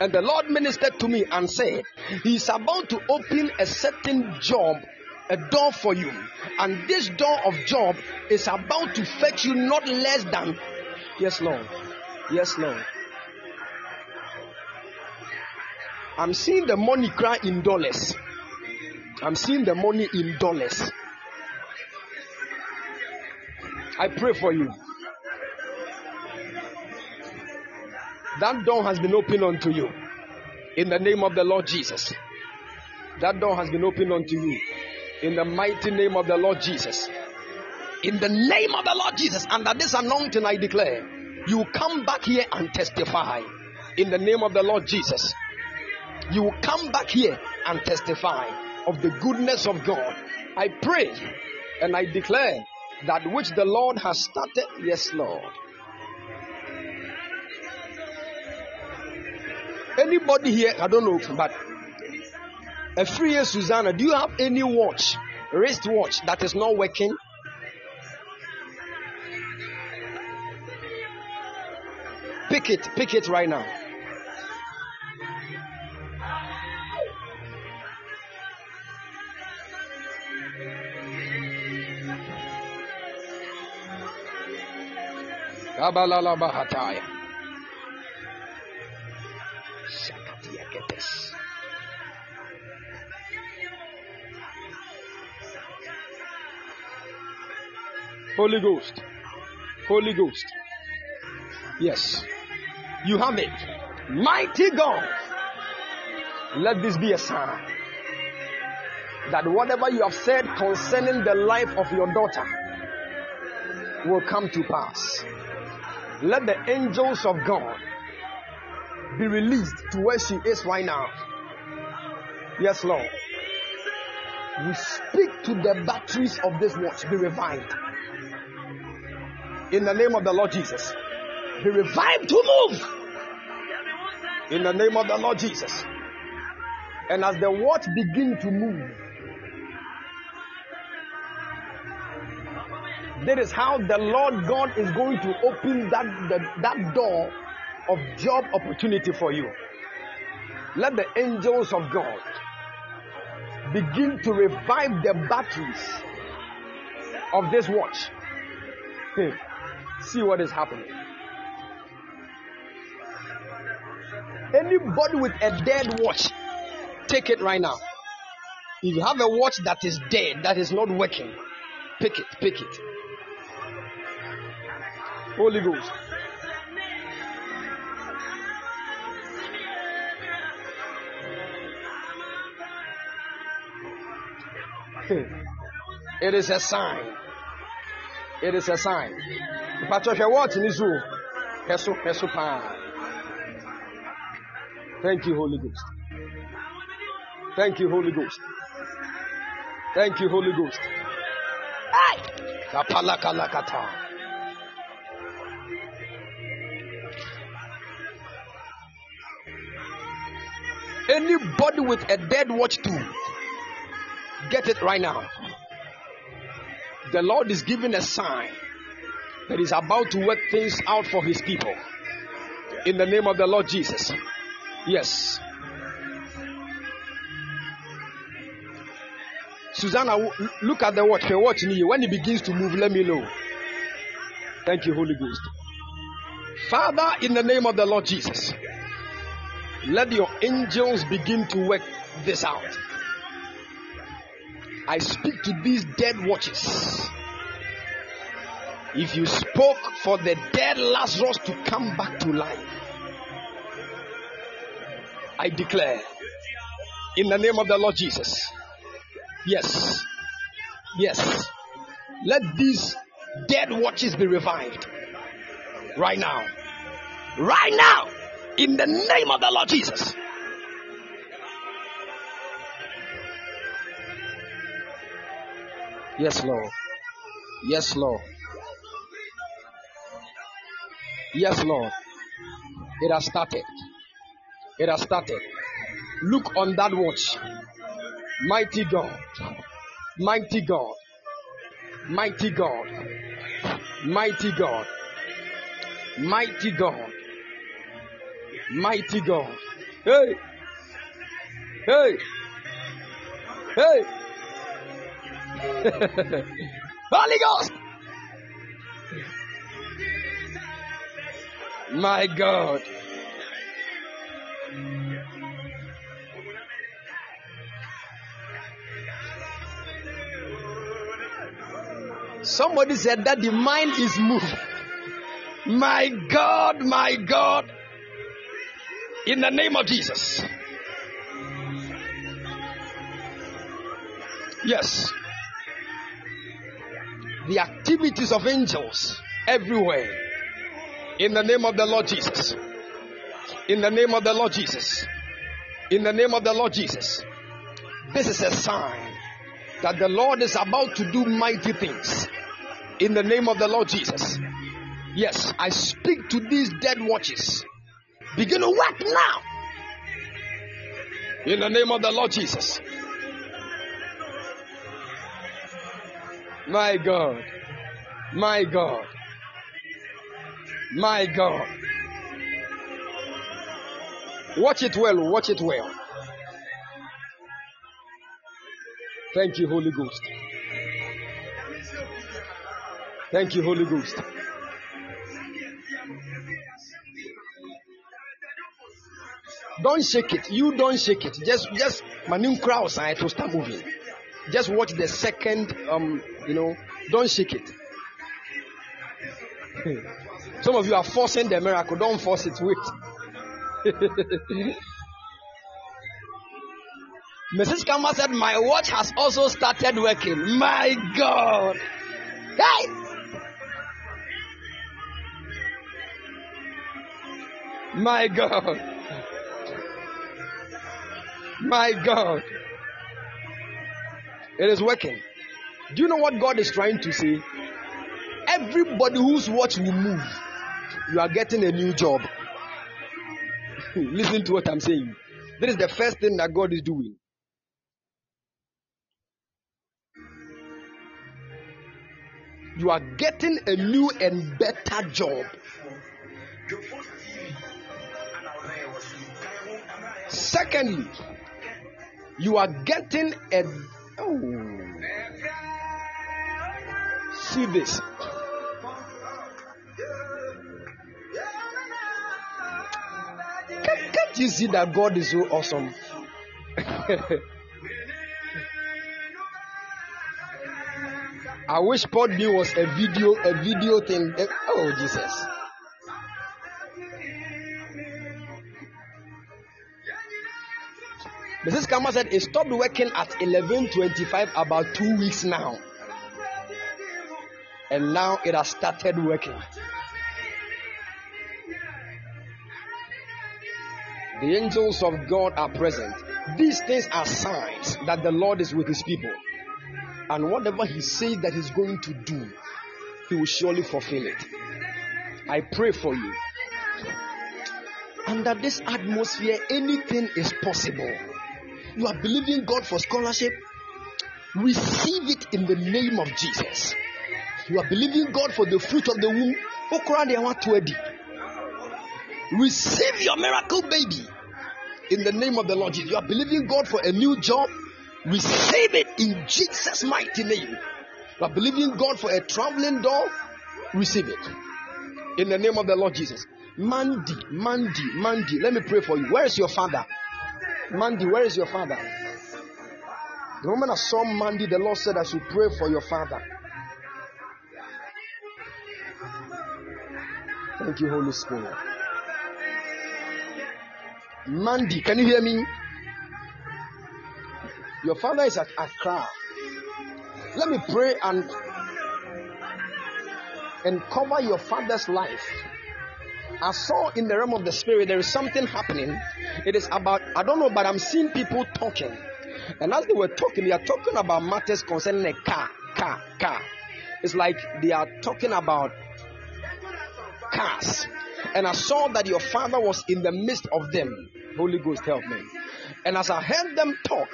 And the Lord ministered to me and said, He is about to open a certain job, a door for you. And this door of job is about to fetch you not less than, yes, Lord. Yes, Lord. I'm seeing the money cry in dollars. I'm seeing the money in dollars. I pray for you. That door has been opened unto you. In the name of the Lord Jesus. That door has been opened unto you. In the mighty name of the Lord Jesus. In the name of the Lord Jesus. Under this anointing I declare, you come back here and testify. In the name of the Lord Jesus. You will come back here and testify of the goodness of God. I pray and I declare that which the Lord has started, yes, Lord. Anybody here, I don't know, but a free year Susanna, do you have any watch, wristwatch that is not working? Pick it, pick it right now. Holy Ghost, Holy Ghost, yes, you have it. Mighty God, let this be a sign that whatever you have said concerning the life of your daughter will come to pass. Let the angels of God be released to where she is right now. Yes, Lord. We speak to the batteries of this watch, be revived. In the name of the Lord Jesus. Be revived to move. In the name of the Lord Jesus. And as the watch begins to move, that is how the Lord God is going to open that, that, that door of job opportunity for you. Let the angels of God begin to revive the batteries of this watch. Hey, see what is happening. Anybody with a dead watch, take it right now. If you have a watch that is dead, that is not working, pick it, pick it. Holy Ghost. It is a sign. It is a sign. Thank you, Holy Ghost. Thank you, Holy Ghost. Thank you, Holy Ghost. Anybody with a dead watch too, get it right now. The Lord is giving a sign that is about to work things out for his people. In the name of the Lord Jesus. Yes. Susanna, look at the watch. Her watch, when it begins to move, let me know. Thank you, Holy Ghost. Father, in the name of the Lord Jesus, let your angels begin to work this out. I speak to these dead watches. If you spoke for the dead Lazarus to come back to life, I declare in the name of the Lord Jesus. Yes. Yes. Let these dead watches be revived right now. Right now. In the name of the Lord Jesus. Yes, Lord. Yes, Lord. Yes, Lord. It has started. It has started. Look on that watch. Mighty God. Mighty God. Mighty God. Mighty God. Mighty God. Mighty God. Hey. Hey. Hey. Holy Ghost. My God. Somebody said that the mind is moved. My God, my God. In the name of Jesus. Yes. The activities of angels everywhere. In the name of the Lord Jesus. In the name of the Lord Jesus. In the name of the Lord Jesus. This is a sign that the Lord is about to do mighty things. In the name of the Lord Jesus. Yes, I speak to these dead watches. Begin to work now. In the name of the Lord Jesus. My God. My God. My God. Watch it well. Watch it well. Thank you, Holy Ghost. Thank you, Holy Ghost. Don't shake it. You don't shake it. Just, just, my new crowds are to start moving. Just watch the second, um, you know, don't shake it. Some of you are forcing the miracle. Don't force it. Wait. Missus Kama said, my watch has also started working. My God. Hey! My God. My God. It is working. Do you know what God is trying to say? Everybody whose watch will move, you are getting a new job. Listen to what I'm saying. This is the first thing that God is doing. You are getting a new and better job. Secondly, you are getting a... Oh. See this. Can't you see that God is so awesome? I wish Podbean was a video, a video thing. Oh Jesus! Missus Kama said it stopped working at eleven twenty-five about two weeks now, and now it has started working. The angels of God are present. These things are signs that the Lord is with his people. And whatever he says that he's going to do, he will surely fulfill it. I pray for you. Under this atmosphere, anything is possible. You are believing God for scholarship. Receive it in the name of Jesus. You are believing God for the fruit of the womb. Receive your miracle, baby, in the name of the Lord Jesus. You are believing God for a new job. Receive it in Jesus' mighty name. You are believing God for a traveling door. Receive it in the name of the Lord Jesus. Mandy, Mandy, Mandy, let me pray for you. Where is your father? Mandy, where is your father? The moment I saw Mandy, the Lord said I should pray for your father. Thank you, Holy Spirit. Mandy, can you hear me? Your father is at Accra. Let me pray and and cover your father's life. I saw in the realm of the spirit there is something happening. It is about, I don't know, but I'm seeing people talking. And as they were talking, they are talking about matters concerning a car, car, car. It's like they are talking about cars. And I saw that your father was in the midst of them. Holy Ghost, help me. And as I heard them talk,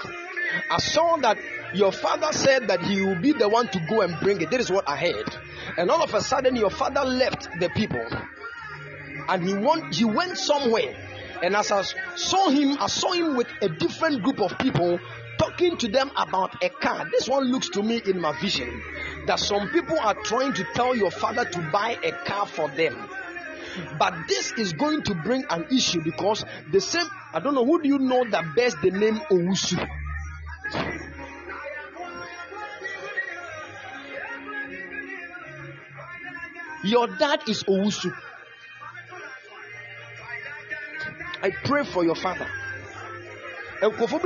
I saw that your father said that he will be the one to go and bring it. That is what I heard. And all of a sudden, your father left the people. And he went, he went somewhere. And as I saw him, I saw him with a different group of people talking to them about a car. This one looks to me in my vision that some people are trying to tell your father to buy a car for them. But this is going to bring an issue because the same, I don't know, who do you know that bears the name Owusu? Your dad is Owusu. I pray for your father. I don't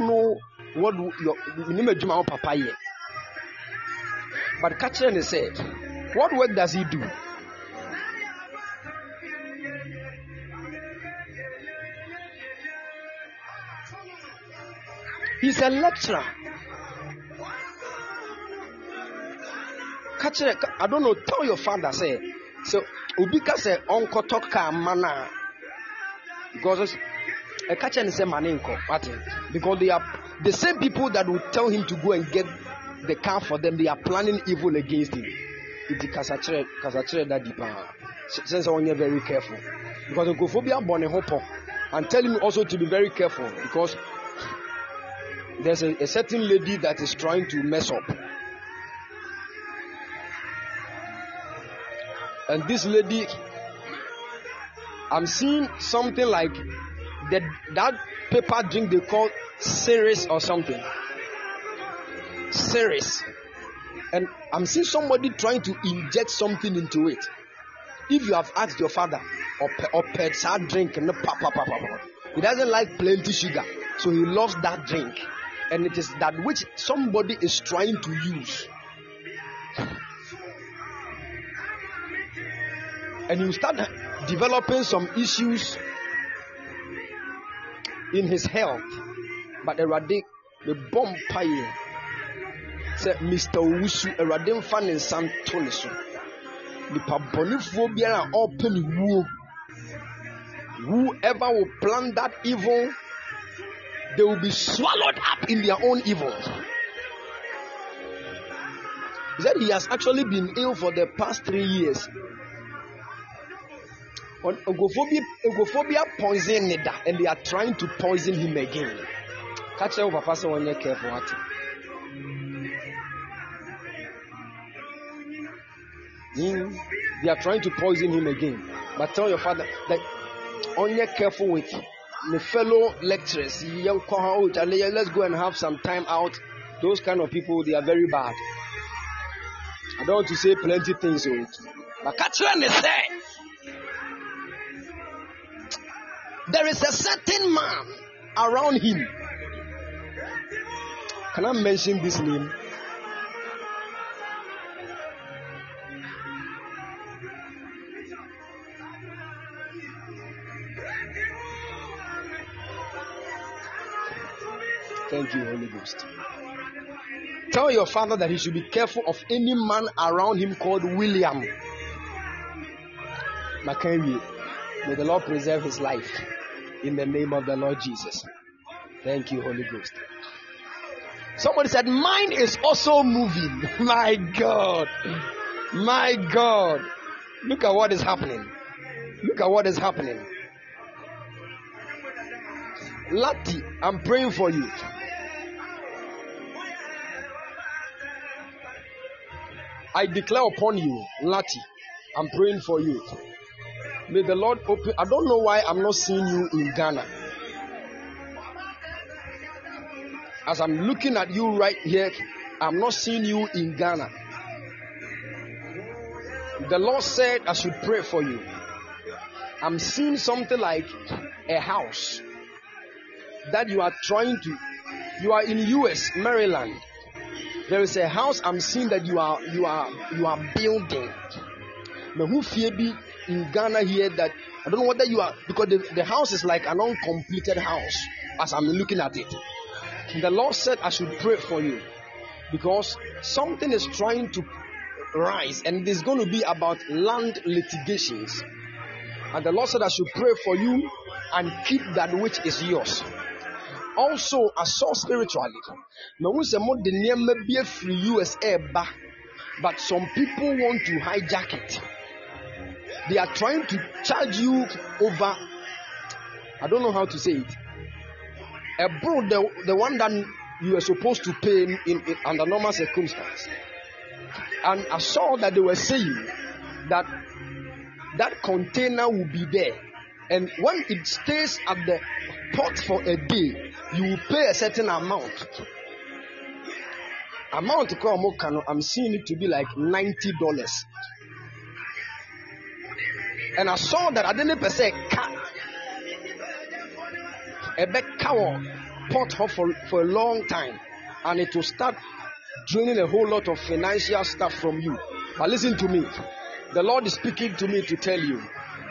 know what your name papa is. But Katrin said, what work does he do? He's a lecturer. Katrin, I don't know, tell your father, say, so Ubika said, Uncle Toka Mana. Because Katrin said, Maninko, because they are the same people that will tell him to go and get the car for them. They are planning evil against him. It's Kasachere, Kasachere that deep. Since I want you very careful, because Okophobia born a hopo, and tell him also to be very careful because there's a, a certain lady that is trying to mess up, and this lady, I'm seeing something like that that paper drink they call ceres or something. Serious, and I'm seeing somebody trying to inject something into it. If you have asked your father, or, or pets are drinking, he doesn't like plenty sugar, so he loves that drink, and it is that which somebody is trying to use. And you start developing some issues in his health, but the radic the bomb pie. Mister Owusu, a Radim fan in San Toniso, the Paboniphobia are open woo. Whoever will plan that evil, they will be swallowed up in their own evil. He said he has actually been ill for the past three years. On Ogophobia, Ogophobia poison, and they are trying to poison him again. Catch over, Pastor, when you're careful. Mm. They are trying to poison him again. But tell your father that on your careful with the fellow lecturers, young cohort, and let's go and have some time out. Those kind of people, they are very bad. I don't want to say plenty things on it. But Catherine is saying, there is a certain man around him. Can I mention this name? Thank you, Holy Ghost. Tell your father that he should be careful of any man around him called William Makenwie. May the Lord preserve his life in the name of the Lord Jesus. Thank you, Holy Ghost. Somebody said, mine is also moving. My God. My God. Look at what is happening. Look at what is happening. Lati, I'm praying for you. I declare upon you, Lati, I'm praying for you. May the Lord open. I don't know why I'm not seeing you in Ghana. As I'm looking at you right here, I'm not seeing you in Ghana. The Lord said I should pray for you. I'm seeing something like a house that you are trying to. You are in U S, Maryland. There is a house I'm seeing that you are you are you are building. Now who fear be in Ghana here that I don't know whether you are, because the, the house is like an uncompleted house as I'm looking at it. The Lord said I should pray for you because something is trying to rise and it is going to be about land litigations. And the Lord said I should pray for you and keep that which is yours. Also, I saw spiritually. But some people want to hijack it. They are trying to charge you over. I don't know how to say it. A bro, the, the one that you were supposed to pay in, in, in under normal circumstances. And I saw that they were saying that that container will be there. And when it stays at the port for a day, you will pay a certain amount. Amount, I'm seeing it to be like ninety dollars. And I saw that I didn't per se a big cow pot for for a long time, and it will start draining a whole lot of financial stuff from you. But listen to me, the Lord is speaking to me to tell you,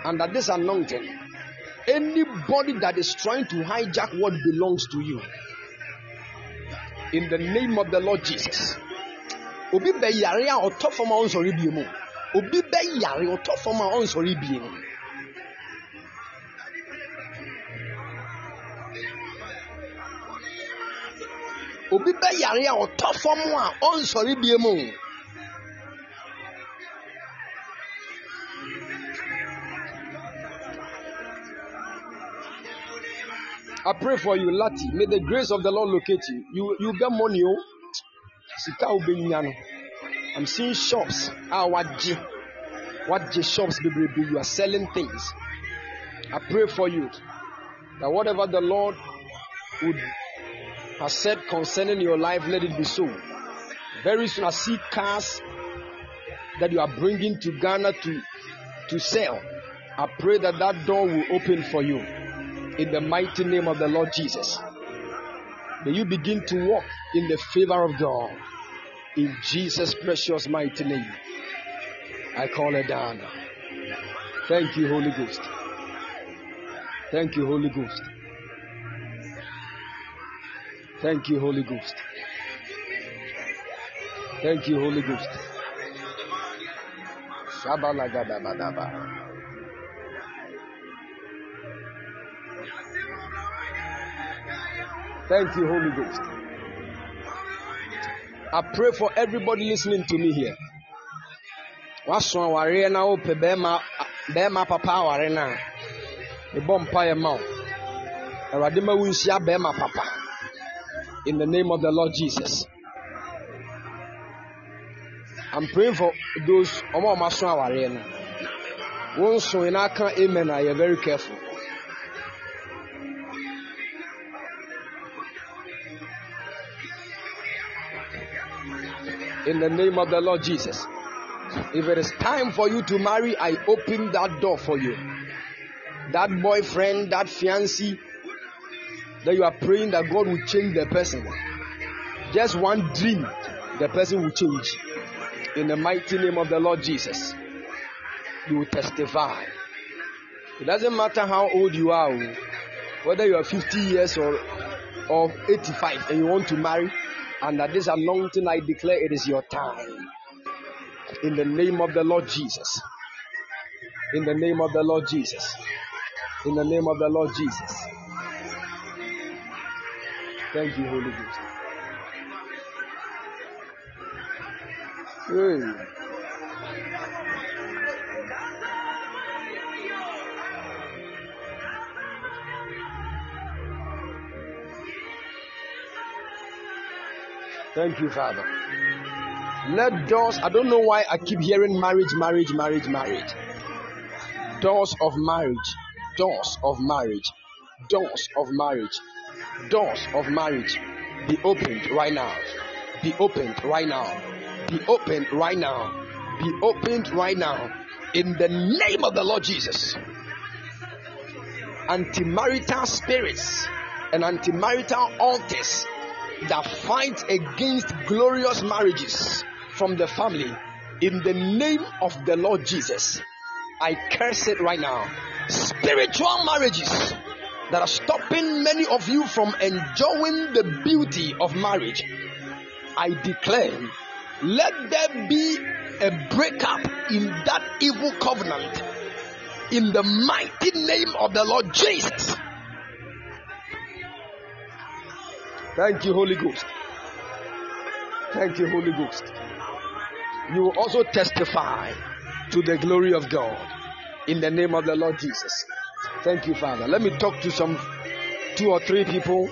under this anointing, anybody that is trying to hijack what belongs to you, in the name of the Lord Jesus, obi be yare a oto for my own sorry bi mu. Obi be yare oto for my own sorry bi mu. Obi be yare a oto for my own sorry bi mu. I pray for you, Lati. May the grace of the Lord locate you. You you get money, oh. I'm seeing shops. Ah, what J? What J shops? You are selling things. I pray for you that whatever the Lord would have said concerning your life, let it be so. Very soon, I see cars that you are bringing to Ghana to to sell. I pray that that door will open for you. In the mighty name of the Lord Jesus. May you begin to walk in the favor of God. In Jesus' precious mighty name. I call it down. Thank you, Holy Ghost. Thank you, Holy Ghost. Thank you, Holy Ghost. Thank you, Holy Ghost. Shabalagadabadaba. Thank you, Holy Ghost. I pray for everybody listening to me here. In the name of the Lord Jesus. I'm praying for those. Also, in our can amen, I am very careful. In the name of the Lord Jesus, if it is time for you to marry, I open that door for you. That boyfriend, that fiancé that you are praying that God will change the person. Just one dream, the person will change. In the mighty name of the Lord Jesus, you will testify. It doesn't matter how old you are, whether you are fifty years or, or eighty-five and you want to marry, and that this anointing, I declare it is your time. In the name of the Lord Jesus. In the name of the Lord Jesus. In the name of the Lord Jesus. Thank you, Holy Ghost. Hey. Thank you, Father. Let doors, I don't know why I keep hearing marriage, marriage, marriage, marriage. Doors of marriage, doors of marriage, doors of marriage, doors of marriage. Be opened right now. Be opened right now. Be open right now. Be opened right now. In the name of the Lord Jesus. Anti-marital spirits and anti-marital altars that fight against glorious marriages from the family. In the name of the Lord Jesus, I curse it right now. Spiritual marriages that are stopping many of you from enjoying the beauty of marriage, I declare, let there be a breakup in that evil covenant in the mighty name of the Lord Jesus. Thank you, Holy Ghost. Thank you, Holy Ghost. You will also testify to the glory of God in the name of the Lord Jesus. Thank you, Father. Let me talk to some two or three people.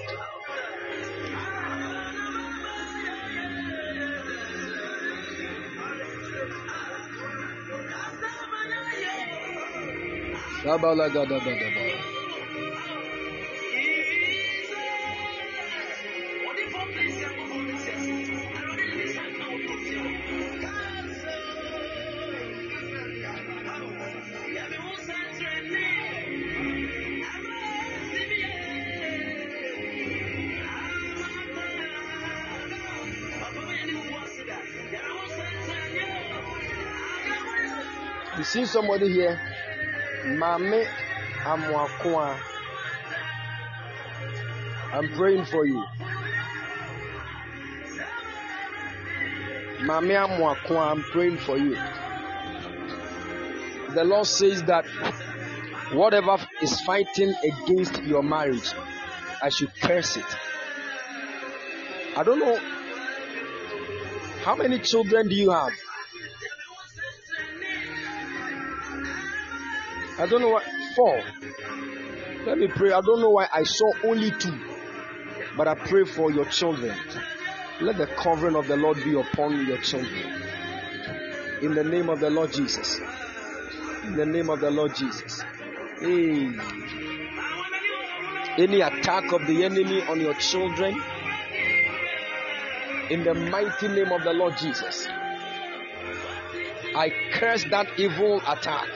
You see somebody here? Mame Amwakwa, I'm praying for you. Mame Amwakwa, I'm praying for you. The Lord says that whatever is fighting against your marriage, I should curse it. I don't know how many children do you have. I don't know why, four. Let me pray. I don't know why I saw only two. But I pray for your children. Let the covering of the Lord be upon your children. In the name of the Lord Jesus. In the name of the Lord Jesus. Hey. Any attack of the enemy on your children, in the mighty name of the Lord Jesus, I curse that evil attack.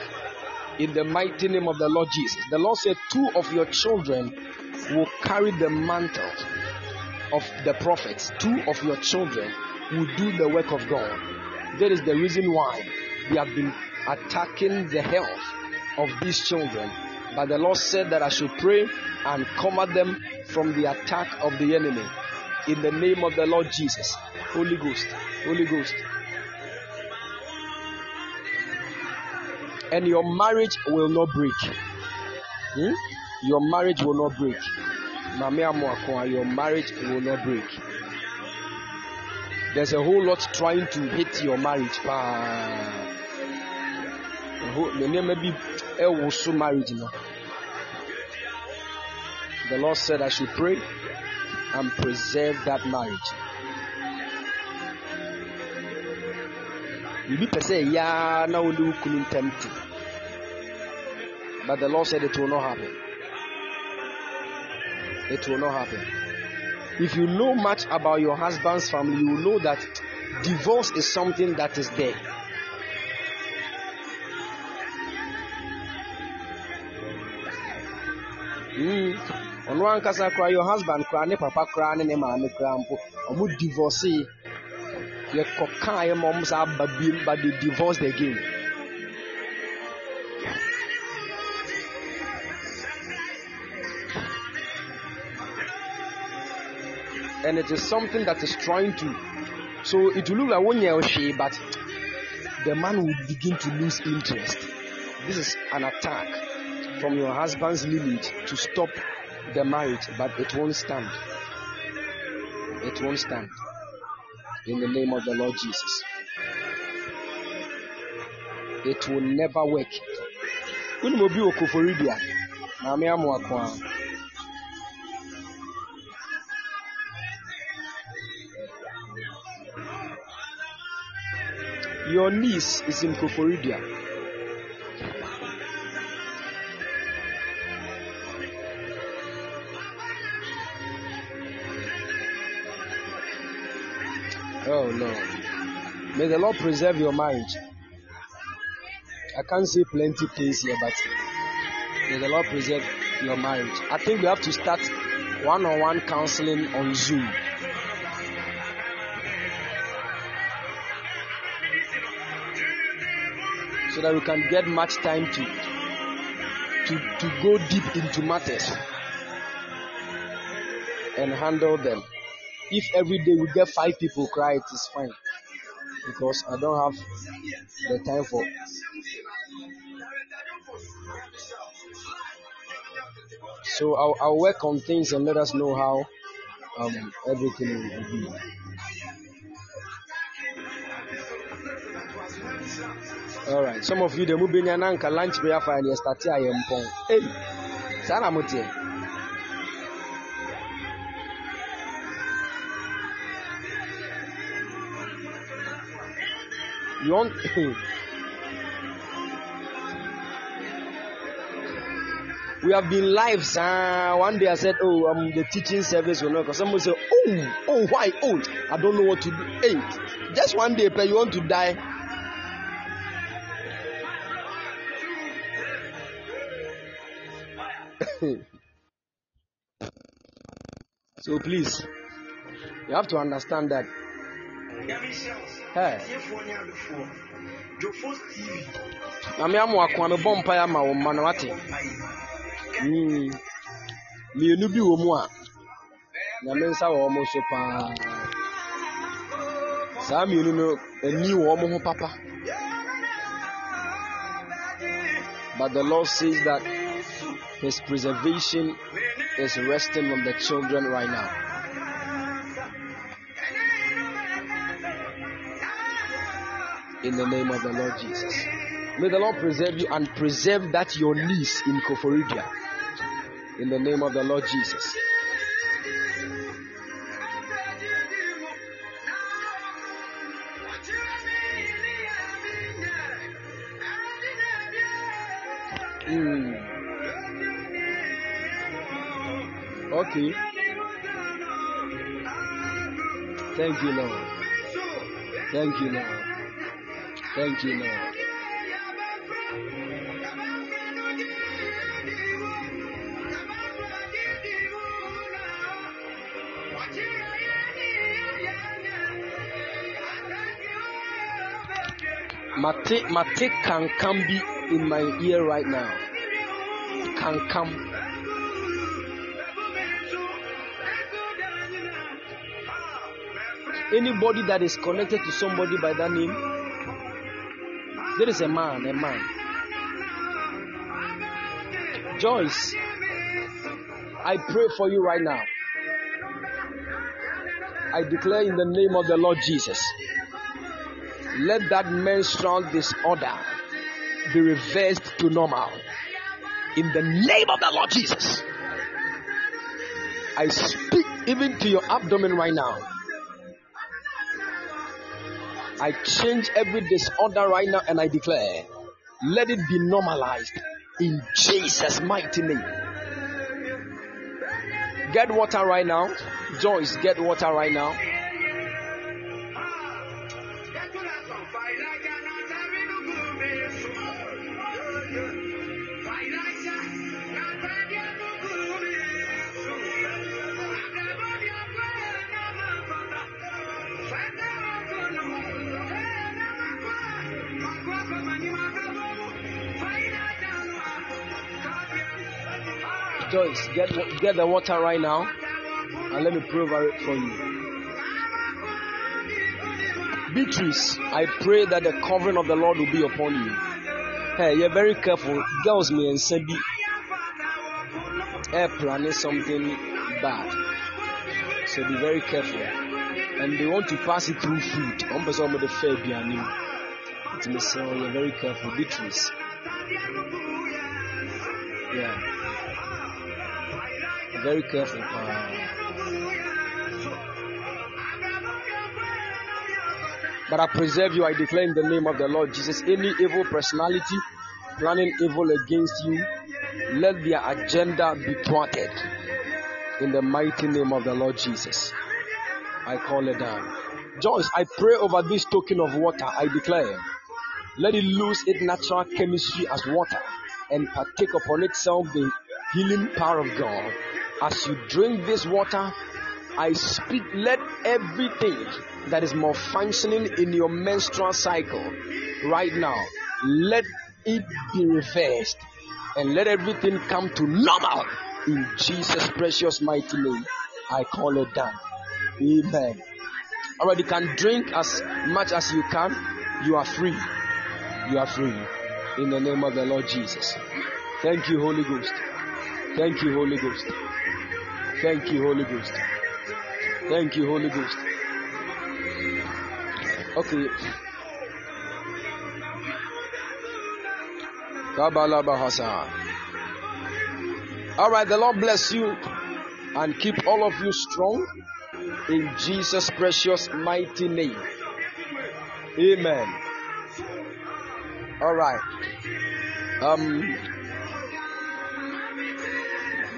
In the mighty name of the Lord Jesus. The Lord said two of your children will carry the mantle of the prophets. Two of your children will do the work of God. That is the reason why we have been attacking the health of these children. But the Lord said that I should pray and cover them from the attack of the enemy. In the name of the Lord Jesus. Holy Ghost. Holy Ghost. And your marriage will not break. Hmm? Your marriage will not break. Your marriage will not break. There's a whole lot trying to hit your marriage. The Lord said I should pray and preserve that marriage. You be per se ya na only who couldn't tempt you. But the Lord said it will not happen. It will not happen. If you know much about your husband's family, you know that divorce is something that is there. Mm. On one case, your husband cry, ne papa cry, ne mama cry, omu divorce. Your cocker, your mom's are baby, but they divorced again. And it is something that is trying to. So it will look like one year or she, but the man will begin to lose interest. This is an attack from your husband's lineage to stop the marriage, but it won't stand. It won't stand. In the name of the Lord Jesus. It will never work. Your niece is in Koforidia. Oh Lord, may the Lord preserve your marriage. I can't say plenty things here, but may the Lord preserve your marriage. I think we have to start one-on-one counseling on Zoom. So that we can get much time to to to go deep into matters and handle them. If every day we get five people cry, it is fine, because I don't have the time for it. So I'll, I'll work on things and let us know how um, everything will be. All right. Some of you the moving and anchor lunch prayer for and yesterday I am pong. Hey, Sanamuti. You want? We have been live, sir. One day I said, "Oh, um, the teaching service will not." Because someone said, "Oh, oh, why? Oh, I don't know what to do." Hey, just one day, but you want to die. So please, you have to understand that. Hey. I'm a vampire, my manawati. Hmm. Me nubi omwa. Namensa omo sopa. Sam you know a new omo papa. But the Lord says that His preservation is resting on the children right now. In the name of the Lord Jesus. May the Lord preserve you and preserve that your niece in Koforidia. In the name of the Lord Jesus. Mm. Okay. Thank you, Lord. Thank you, Lord. Thank you, Lord. Mate, mate can come be in my ear right now. Can come. Anybody that is connected to somebody by that name, there is a man, a man. Joyce, I pray for you right now. I declare in the name of the Lord Jesus, let that menstrual disorder be reversed to normal. In the name of the Lord Jesus, I speak even to your abdomen right now. I change every disorder right now and I declare, let it be normalized in Jesus' mighty name. Get water right now. Joyce, get water right now. Joyce, get, get the water right now, and let me pray for you. Beatrice, I pray that the covering of the Lord will be upon you. Hey, you're very careful. Girls may and say, be planning something bad. So be very careful. And they want to pass it through food. One person with the fair behind you. So you're very careful, Beatrice. Yeah. Very careful. Uh, but I preserve you. I declare in the name of the Lord Jesus, any evil personality planning evil against you, let their agenda be thwarted. In the mighty name of the Lord Jesus, I call it down. Joyce, I pray over this token of water. I declare, let it lose its natural chemistry as water and partake upon itself the healing power of God. As you drink this water, I speak, let everything that is malfunctioning in your menstrual cycle right now, let it be reversed and let everything come to normal. In Jesus' precious mighty name, I call it down. Amen. All right, you can drink as much as you can. You are free. You are free. In the name of the Lord Jesus. Thank you, Holy Ghost. Thank you, Holy Ghost. Thank you, Holy Ghost. Thank you, Holy Ghost. Okay. All right, the Lord bless you and keep all of you strong in Jesus' precious mighty name. Amen. All right. Um.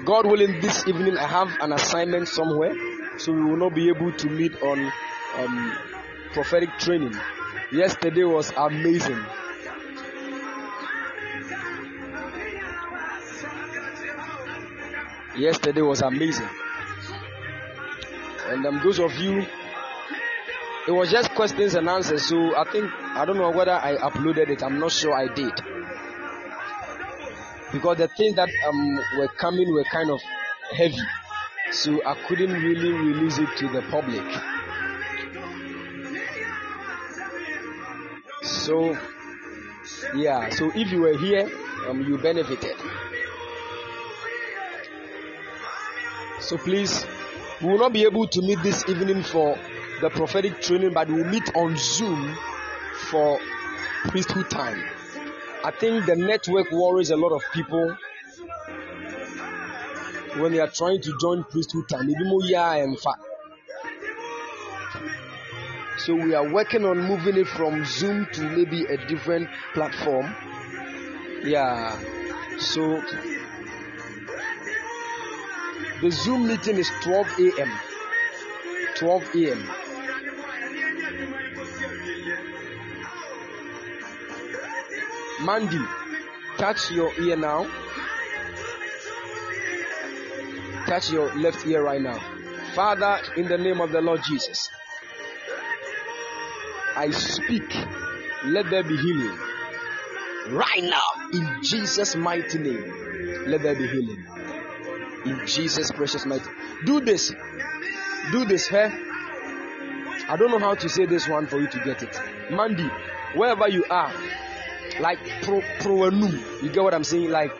God willing, this evening I have an assignment somewhere, so we will not be able to meet on um, prophetic training. Yesterday was amazing. Yesterday was amazing. And um, those of you, it was just questions and answers, so I think, I don't know whether I uploaded it, I'm not sure I did. Because the things that um, were coming were kind of heavy, so I couldn't really release it to the public. So, yeah, so if you were here, um, you benefited. So please, we will not be able to meet this evening for the prophetic training, but we'll meet on Zoom for priesthood time. I think the network worries a lot of people when they are trying to join priesthood time. So we are working on moving it from Zoom to maybe a different platform. Yeah. So the Zoom meeting is twelve a.m. twelve a.m. Mandy, touch your ear now. Touch your left ear right now. Father, in the name of the Lord Jesus, I speak, let there be healing. Right now, in Jesus' mighty name, let there be healing. In Jesus' precious mighty name. Do this. Do this, huh? I don't know how to say this one for you to get it. Mandy, wherever you are, like pro pro you get what I'm saying? Like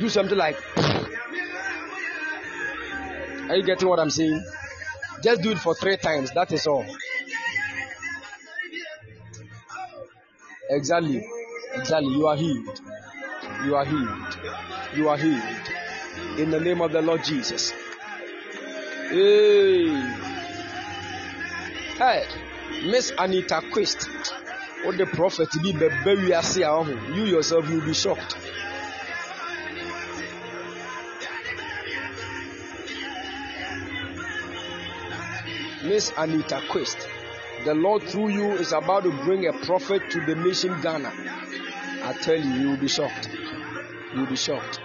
do something like. Are you getting what I'm saying? Just do it for three times. That is all. Exactly, exactly. You are healed. You are healed. You are healed. In the name of the Lord Jesus. Hey, hey, Miss Anita Quest. What the prophet be, you yourself, you'll be shocked. Miss Anita Quist. The Lord through you is about to bring a prophet to the nation Ghana. I tell you, you'll be shocked. You'll be shocked.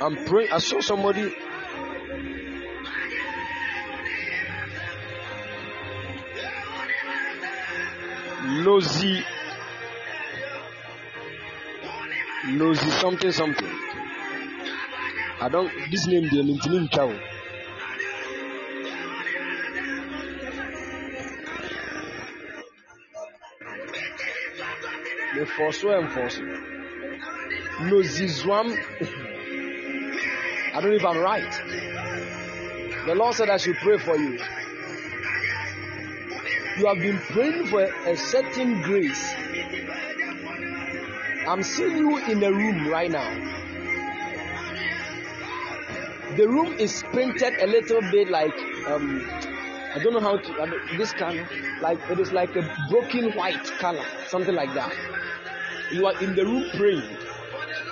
I'm praying. I saw somebody. Lozy. Lozy something something. I don't. This name they mean travel. They forswear and forswear. Lozy Zwam. I don't know if I'm right. The Lord said I should pray for you. You have been praying for a certain grace. I'm seeing you in a room right now. The room is painted a little bit like, um, I don't know how to, I don't, this color, like, it is like a broken white color, something like that. You are in the room praying.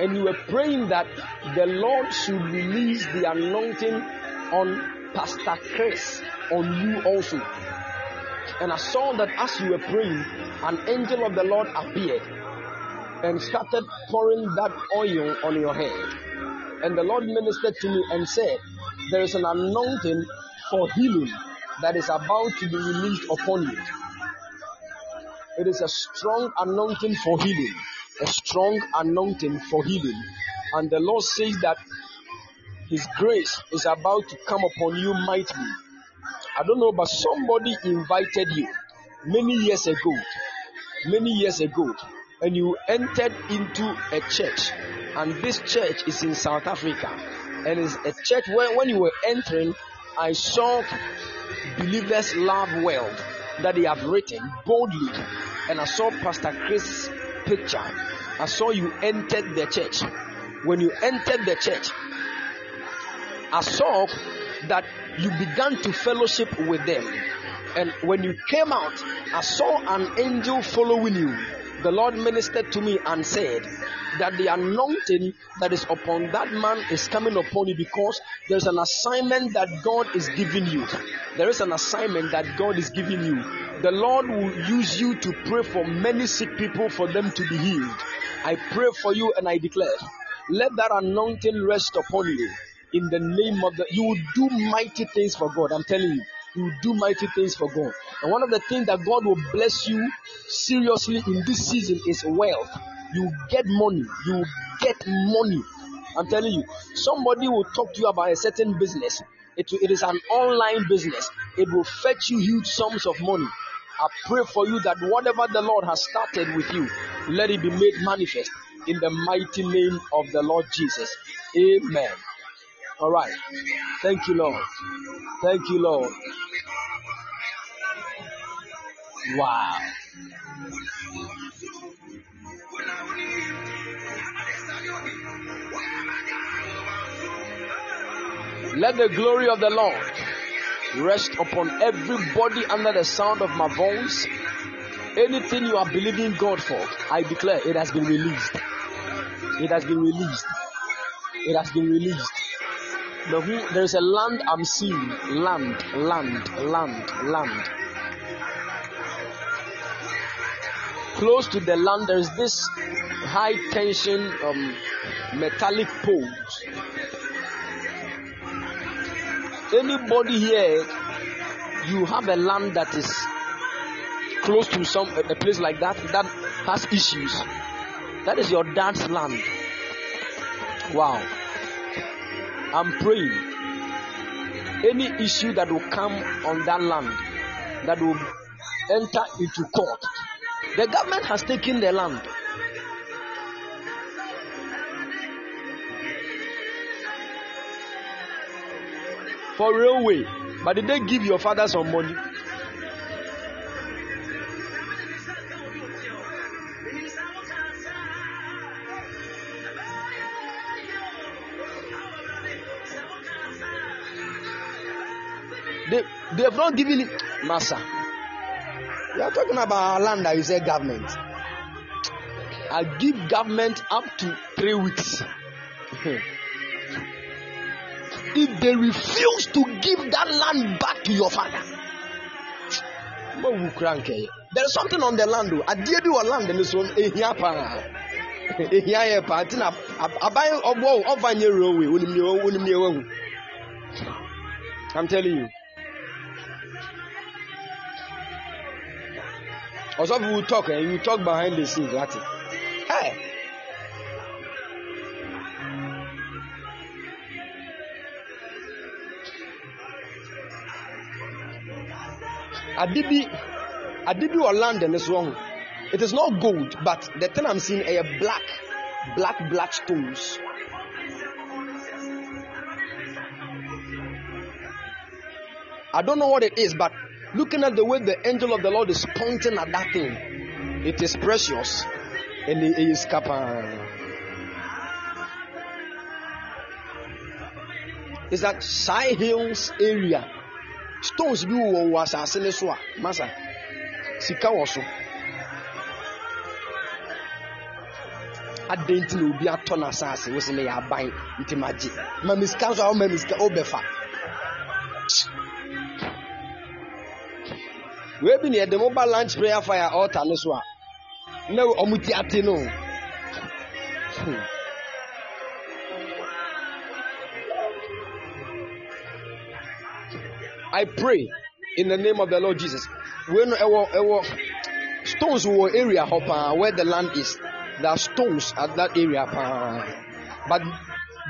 And you were praying that the Lord should release the anointing on Pastor Chris, on you also. And I saw that as you were praying, an angel of the Lord appeared and started pouring that oil on your head. And the Lord ministered to me and said, there is an anointing for healing that is about to be released upon you. It is a strong anointing for healing. A strong anointing for healing. And the Lord says that His grace is about to come upon you mightily. I don't know, but somebody invited you many years ago, many years ago, and you entered into a church. And this church is in South Africa. And it's a church where when you were entering, I saw Believers Love World that they have written boldly. And I saw Pastor Chris' picture. I saw you entered the church. When you entered the church, I saw that you began to fellowship with them. And when you came out, I saw an angel following you. The Lord ministered to me and said that the anointing that is upon that man is coming upon you because there's an assignment that God is giving you. There is an assignment that God is giving you. The Lord will use you to pray for many sick people for them to be healed. I pray for you and I declare, let that anointing rest upon you in the name of the... You will do mighty things for God, I'm telling you. You will do mighty things for God. And one of the things that God will bless you seriously in this season is wealth. You get money. You get money. I'm telling you. Somebody will talk to you about a certain business. It, it is an online business. It will fetch you huge sums of money. I pray for you that whatever the Lord has started with you, let it be made manifest in the mighty name of the Lord Jesus. Amen. All right. Thank you, Lord. Thank you, Lord. Wow. Let the glory of the Lord rest upon everybody under the sound of my voice. Anything you are believing God for, I declare it has been released. It has been released. It has been released. There is a land I'm seeing. Land, land, land, land. Close to the land, there is this high tension um, metallic poles. Anybody here, you have a land that is close to some a place like that that has issues. That is your dad's land. Wow. I'm praying any issue that will come on that land that will enter into court. The government has taken the land. For railway, but did they give your father some money? They, they have not given it, Massa. You are talking about land that you say government. I give government up to three weeks. Mm. If they refuse to give that land back to your father, there is something on the land. I did do a land in this one. I'm telling you. Also, we will talk and you talk behind the scenes. That's it. Hey. Adibi, Adibi or London is wrong. It is not gold, but the thing I'm seeing are black, black, black stones. I don't know what it is, but looking at the way the angel of the Lord is pointing at that thing, it is precious and it is kappa. It's that Shy Hills area. Stones be was a seleswa, massa. Sika also. I didn't know be a ton of sass, was in a bind with magic. Mammy's cousin or Mammy's Obefa. We've been at the mobile lunch prayer fire altar, no swa. No, Omuti Atino. I pray in the name of the Lord Jesus. When our, our stones were area where the land is, there are stones at that area. But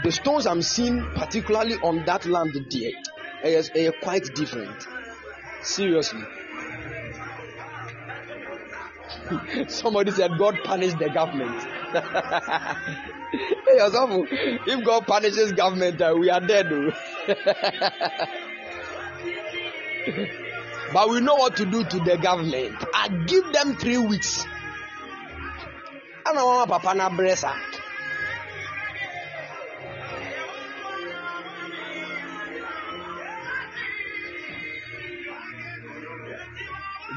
the stones I'm seeing, particularly on that land, there, is, is quite different. Seriously. Somebody said God punished the government. If God punishes government, uh, we are dead. But we know what to do to the government. I give them three weeks. I don't want Papa na bresa.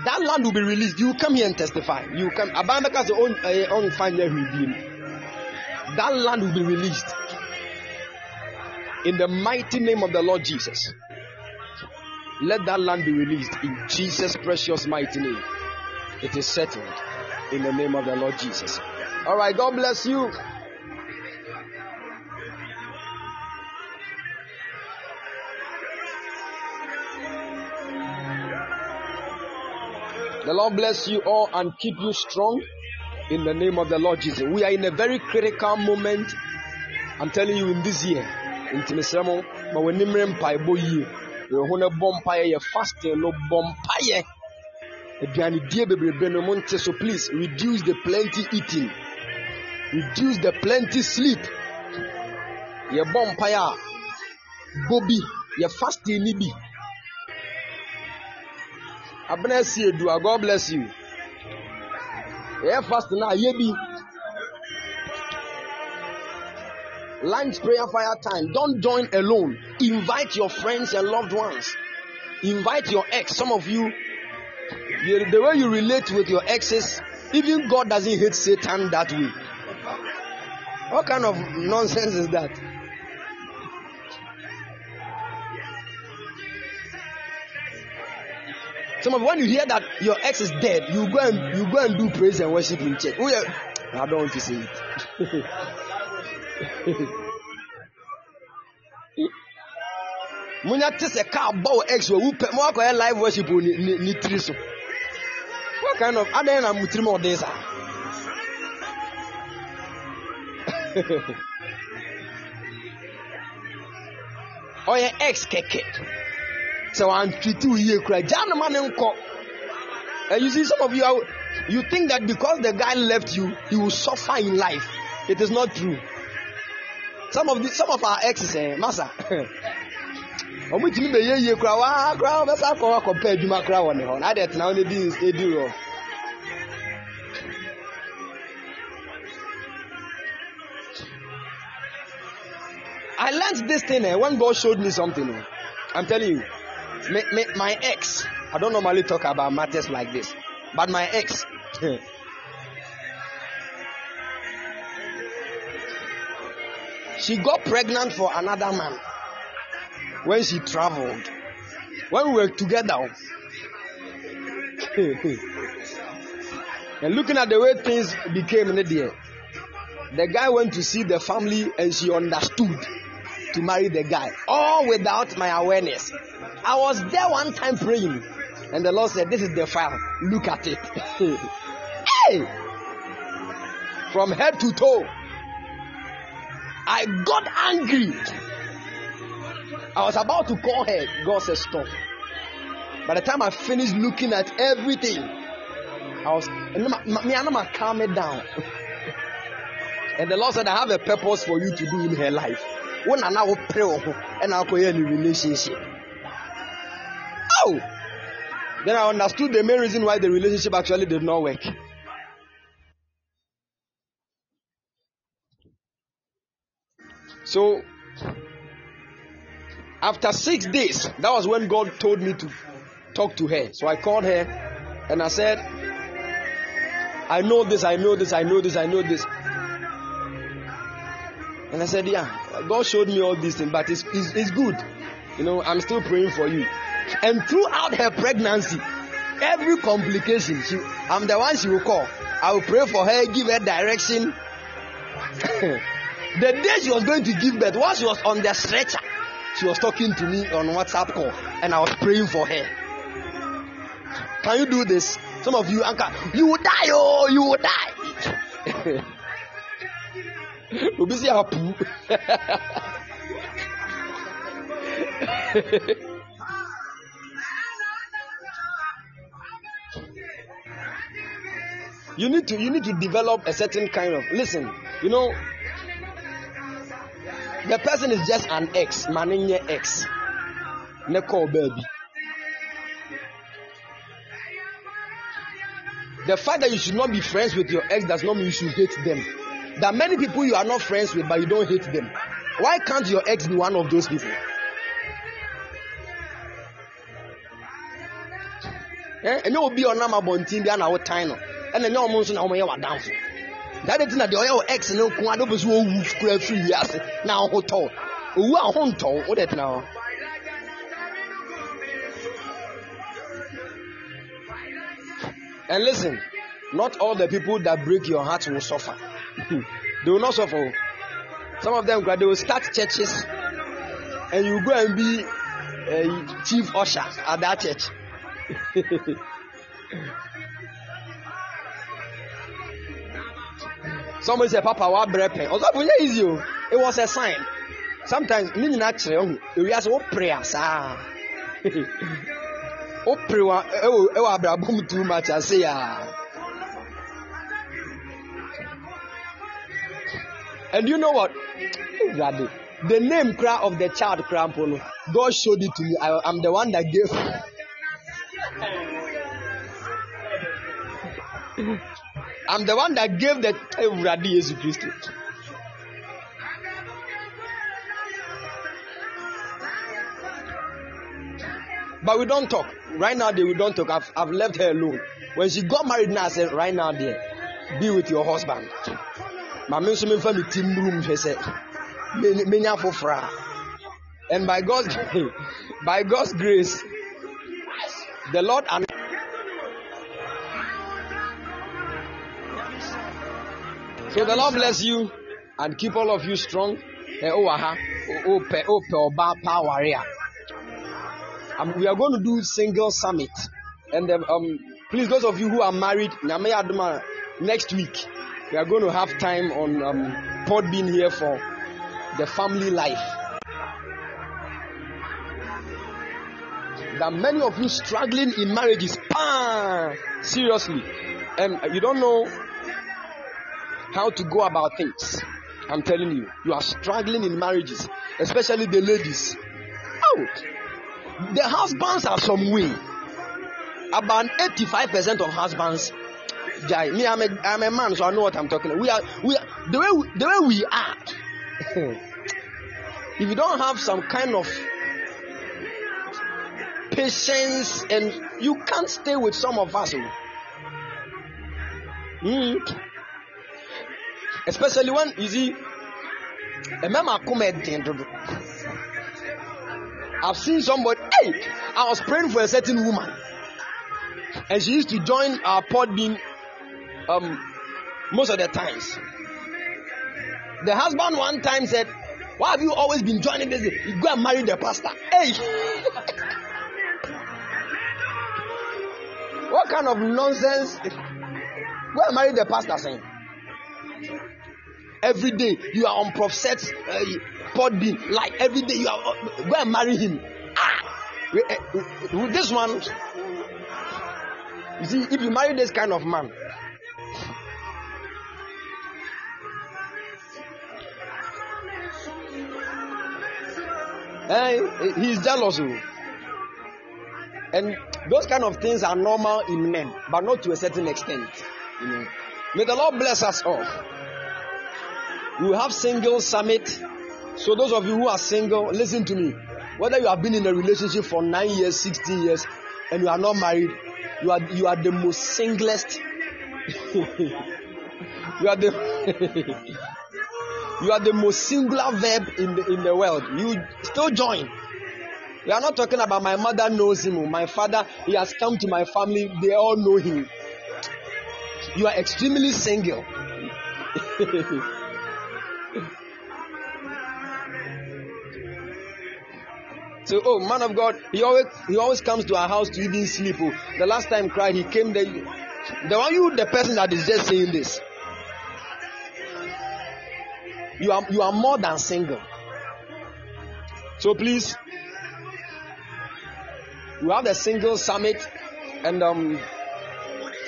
That land will be released. You come here and testify. You come. Abamaka's own own final redeem. That land will be released in the mighty name of the Lord Jesus. Let that land be released in Jesus' precious mighty name. It is settled in the name of the Lord Jesus. All right. God bless you. The Lord bless you all and keep you strong in the name of the Lord Jesus. We are in a very critical moment. I'm telling you, in this year, in Tinisremo, but when Nimrem Paibo year, we're going to bomb fire, you're fasting, no bomb fire. So please reduce the plenty eating, reduce the plenty sleep. Your bomb fire, Bobby, you're fasting, Nibi. I bless you, do God bless you. Yeah, fast now, yebi. Lunch prayer fire time. Don't join alone. Invite your friends and loved ones. Invite your ex. Some of you, you the way you relate with your exes, even God doesn't hate Satan that way. What kind of nonsense is that? Some of when you hear that your ex is dead, you go and you go and do praise and worship in church. Oh, yeah. I don't want to say it. When you test a car about ex, we more go live worship on nitriso. What kind of other than I'm three more days? Or your ex keke. So I'm treating you crazy. And you see, some of you are, you think that because the guy left you, he will suffer in life. It is not true. Some of the, some of our exes, eh, massa. I learned this thing eh, when God showed me something. Eh. I'm telling you. My, my, my ex, I don't normally talk about matters like this, but my ex, She got pregnant for another man when she traveled. When we were together, and looking at the way things became in the day, the guy went to see the family and she understood to marry the guy, all without my awareness. I was there one time praying, and the Lord said, "This is the file, look at it." Hey! From head to toe, I got angry. I was about to call her. God said, "Stop." By the time I finished looking at everything, I was, me and I calm it down. And the Lord said, "I have a purpose for you to do in her life. When I now pray, and I'll create a relationship." Oh! Then I understood the main reason why the relationship actually did not work. So, after six days, that was when God told me to talk to her. So I called her and I said, I know this, I know this, I know this, I know this. And I said, yeah, God showed me all these things, but it's, it's, it's good. You know, I'm still praying for you. And throughout her pregnancy, every complication, she, I'm the one she will call. I will pray for her, give her direction. The day she was going to give birth, while she was on the stretcher, she was talking to me on WhatsApp call, and I was praying for her. Can you do this? Some of you, Uncle, you will die, oh, you will die. You need to you need to develop a certain kind of, listen, you know, the person is just an ex, manenye ex. Ne call baby. The fact that you should not be friends with your ex does not mean you should hate them. There are many people you are not friends with, but you don't hate them. Why can't your ex be one of those people? And you will be on number one team, and I will tie them. And then you will mention how many are down for. That is not the oil ex, and you can't do this. Who square three years now? Who tall? Who are home tall? What that now? And listen, not all the people that break your heart will suffer. They will not suffer. Some of them, they will start churches, and you go and be a chief usher at that church. Somebody said, "Papa, what brepen?" Also, it was a sign. Sometimes, meaning actually, we ask, "What prayers are?" What prayer? Oh, oh, Abraham too much. I say, ah. And you know what? The name cry of the child Krampolo, God showed it to me. I, I'm the one that gave. I'm the one that gave the Uradi Jesus Christ. But we don't talk. Right now, we don't talk. I've, I've left her alone. When she got married now, I said, right now, dear, be with your husband. And by God's by God's grace, the Lord and so the Lord bless you and keep all of you strong. And we are going to do single summit, and um, please, those of you who are married, next week. We are going to have time on um, Pod being here for the family life. There are many of you struggling in marriages. Ah, seriously. And you don't know how to go about things. I'm telling you. You are struggling in marriages. Especially the ladies. Oh, the husbands are some way. About eighty-five percent of husbands. Me, I'm a, I'm a man, so I know what I'm talking about. We are, we are, the way we, the way we are. If you don't have some kind of patience, and you can't stay with some of us, mm. Especially when you see I've seen somebody, hey, I was praying for a certain woman, and she used to join our pod beam um, most of the times. The husband one time said, why have you always been joining this? You go and marry the pastor. Hey! What kind of nonsense? Go and marry the pastor, saying. Every day you are on Prof Set's uh, pod beam. Like every day you are uh, go and marry him. Ah! With this one, you see, if you marry this kind of man, hey, he's jealous. And those kind of things are normal in men, but not to a certain extent. You know. May the Lord bless us all. We have single summit. So those of you who are single, listen to me. Whether you have been in a relationship for nine years, sixteen years, and you are not married, you are you are the most singlest. you are the You are the most singular verb in the, in the world. You still join. We are not talking about my mother knows him. My father, he has come to my family. They all know him. You are extremely single. So, oh, man of God, he always he always comes to our house to even sleep. Oh, the last time cried, he came there. The one you, the person that is just saying this. You are you are more than single. So please, we have the single summit, and um,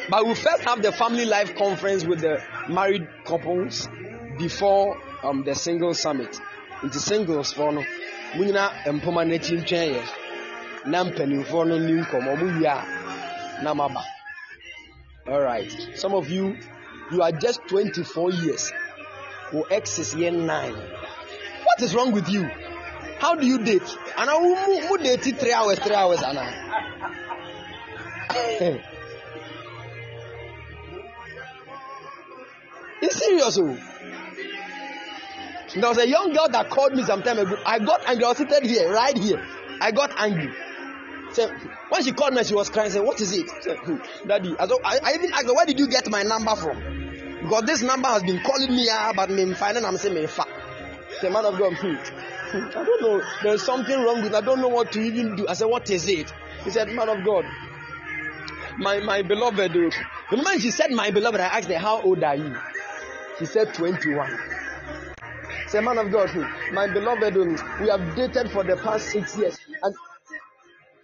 but we first have the family life conference with the married couples before um the single summit. Into singles for no, muna empowerment change. Nampeni for no new come omuya namaba. All right, some of you, you are just twenty-four years. Or X is year nine. What is wrong with you? How do you date? And I will date three hours, three hours, Anna. It's serious. There was a young girl that called me some time ago. I got angry. I was seated here, right here. I got angry. So when she called me, she was crying. Said, "What is it, so, Daddy?" I, I even asked her, "Where did you get my number from?" Because this number has been calling me out, but me finding I'm saying me fat. The man of God, I don't know. There's something wrong with. I don't know what to even do. I said, what is it? He said, man of God, my my beloved. The moment she said my beloved, I asked her, how old are you? She said twenty-one. I said, man of God, my beloved, we have dated for the past six years, and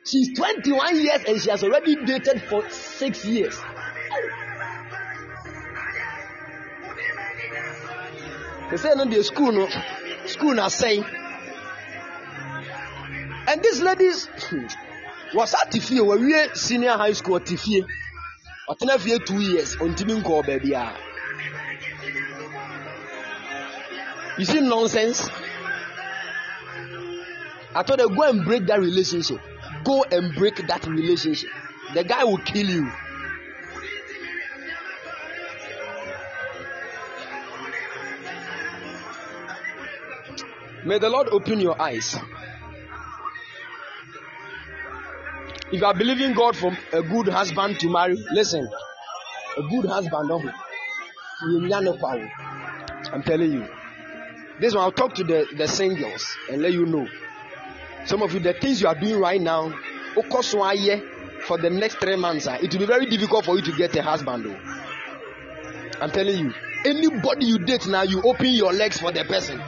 she's twenty-one years and she has already dated for six years. They say no, the school no, school na say. And these ladies was at Tifie, where we senior high school at Tifie. At Tifie two years on Timin call baby. You see nonsense. I told them go and break that relationship. Go and break that relationship. The guy will kill you. May the Lord open your eyes. If you are believing God for a good husband to marry, listen, a good husband, I'm telling you. This one, I'll talk to the, the singles and let you know. Some of you, the things you are doing right now, for the next three months, it will be very difficult for you to get a husband. Though. I'm telling you. Anybody you date now, you open your legs for the person.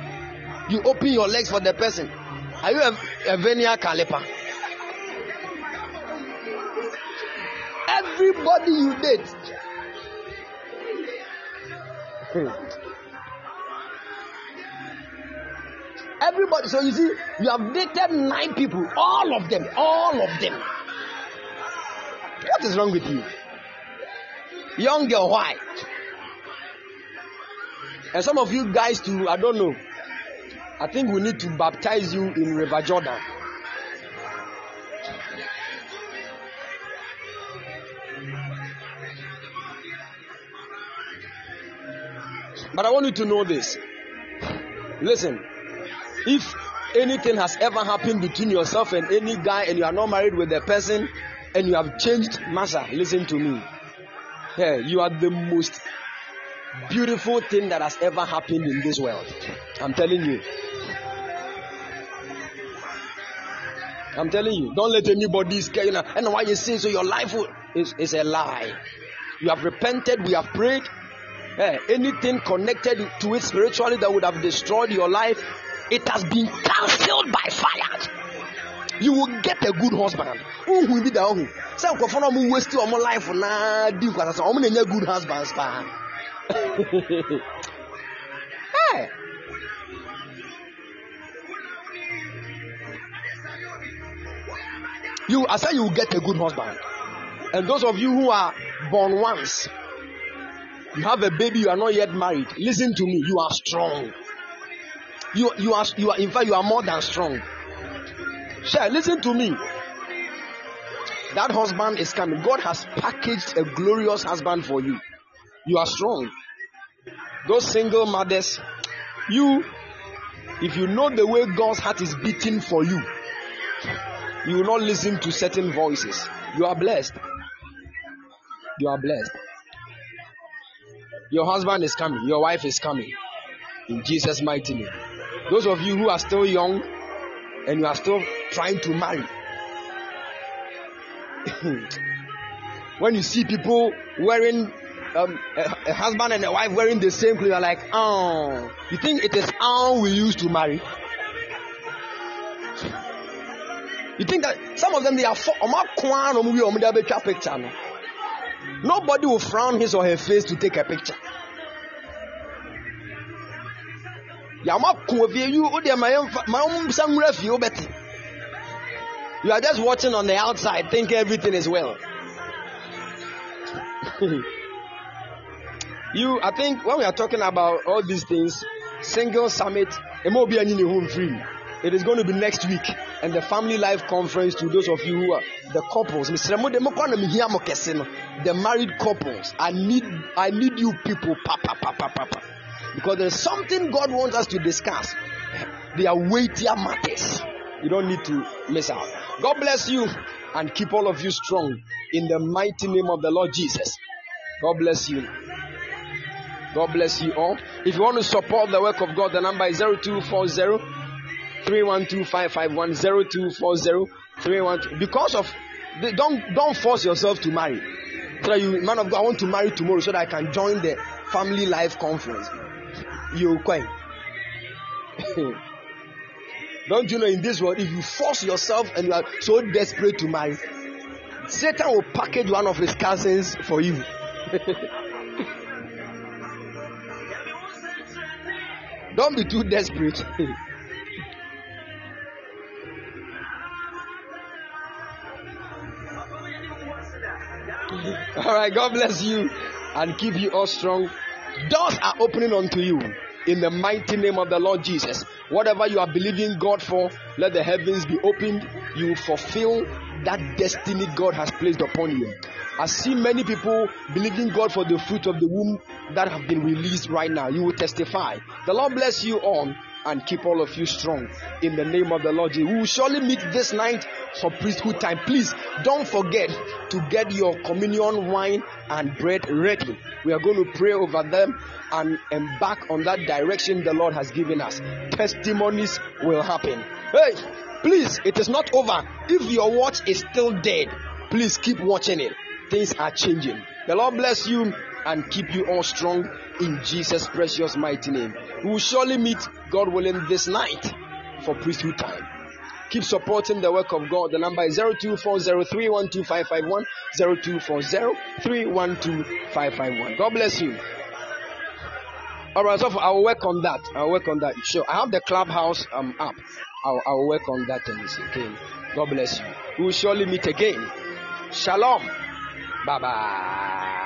You open your legs for the person. Are you a, a venia caliper? Everybody you date. Hmm. Everybody. So you see, you have dated nine people. All of them. All of them. What is wrong with you? Young girl, why? And some of you guys too, I don't know. I think we need to baptize you in River Jordan. But I want you to know this. Listen, if anything has ever happened between yourself and any guy and you are not married with the person and you have changed, Master, listen to me. Hey, you are the most beautiful thing that has ever happened in this world. I'm telling you. I'm telling you. Don't let anybody scare you now. And why you say so your life is, is a lie. You have repented. We have prayed. Hey, anything connected to it spiritually that would have destroyed your life, it has been cancelled by fire. You will get a good husband. Who will be the one? Some of them will waste your life na di because some of them are good husbands, pa. Hey. You, I say you will get a good husband. And those of you who are born once, you have a baby, you are not yet married. Listen to me, you are strong. You you are you are in fact you are more than strong. Share, listen to me. That husband is coming. God has packaged a glorious husband for you. You are strong. Those single mothers, you, if you know the way God's heart is beating for you, you will not listen to certain voices. You are blessed. You are blessed. Your husband is coming. Your wife is coming. In Jesus' mighty name. Those of you who are still young and you are still trying to marry. When you see people wearing um, a, a husband and a wife wearing the same clothes, you are like, oh, you think it is how we used to marry? You think that some of them, they are for, nobody will frown his or her face to take a picture. You are just watching on the outside, thinking everything is well. You, I think when we are talking about all these things, single summit, it is going to be next week, and the family life conference to those of you who are the couples. The married couples, I need, I need you people, papa, papa, papa. Because there's something God wants us to discuss. They are weightier matters. You don't need to miss out. God bless you and keep all of you strong in the mighty name of the Lord Jesus. God bless you. God bless you all. If you want to support the work of God, the number is zero two four zero three one two five five one. zero two four zero three one two. Because of, don't, don't force yourself to marry. Tell you, man of God, I want to marry tomorrow so that I can join the family life conference. You quite. Don't you know, in this world, if you force yourself and you are so desperate to marry, Satan will package one of his cousins for you. Don't be too desperate. All right, God bless you and keep you all strong. Doors are opening unto you in the mighty name of the Lord Jesus. Whatever you are believing God for, let the heavens be opened. You will fulfill that destiny God has placed upon you. I see many people believing God for the fruit of the womb that have been released right now. You will testify. The Lord bless you all and keep all of you strong in the name of the Lord Jesus. We will surely meet this night for priesthood time. Please don't forget to get your communion wine and bread ready. We are going to pray over them and embark on that direction the Lord has given us. Testimonies will happen. Hey, please, it is not over. If your watch is still dead, please keep watching it. Things are changing. The Lord bless you and keep you all strong in Jesus' precious mighty name. We will surely meet, God willing, this night for priesthood time. Keep supporting the work of God. The number is zero two four zero three one two five five one. zero two four zero three one two five five one. God bless you. All right, so I'll work on that. I'll work on that. Sure, I have the Clubhouse um, app. I'll, I'll work on that and again. God bless you. We will surely meet again. Shalom. Bye-bye.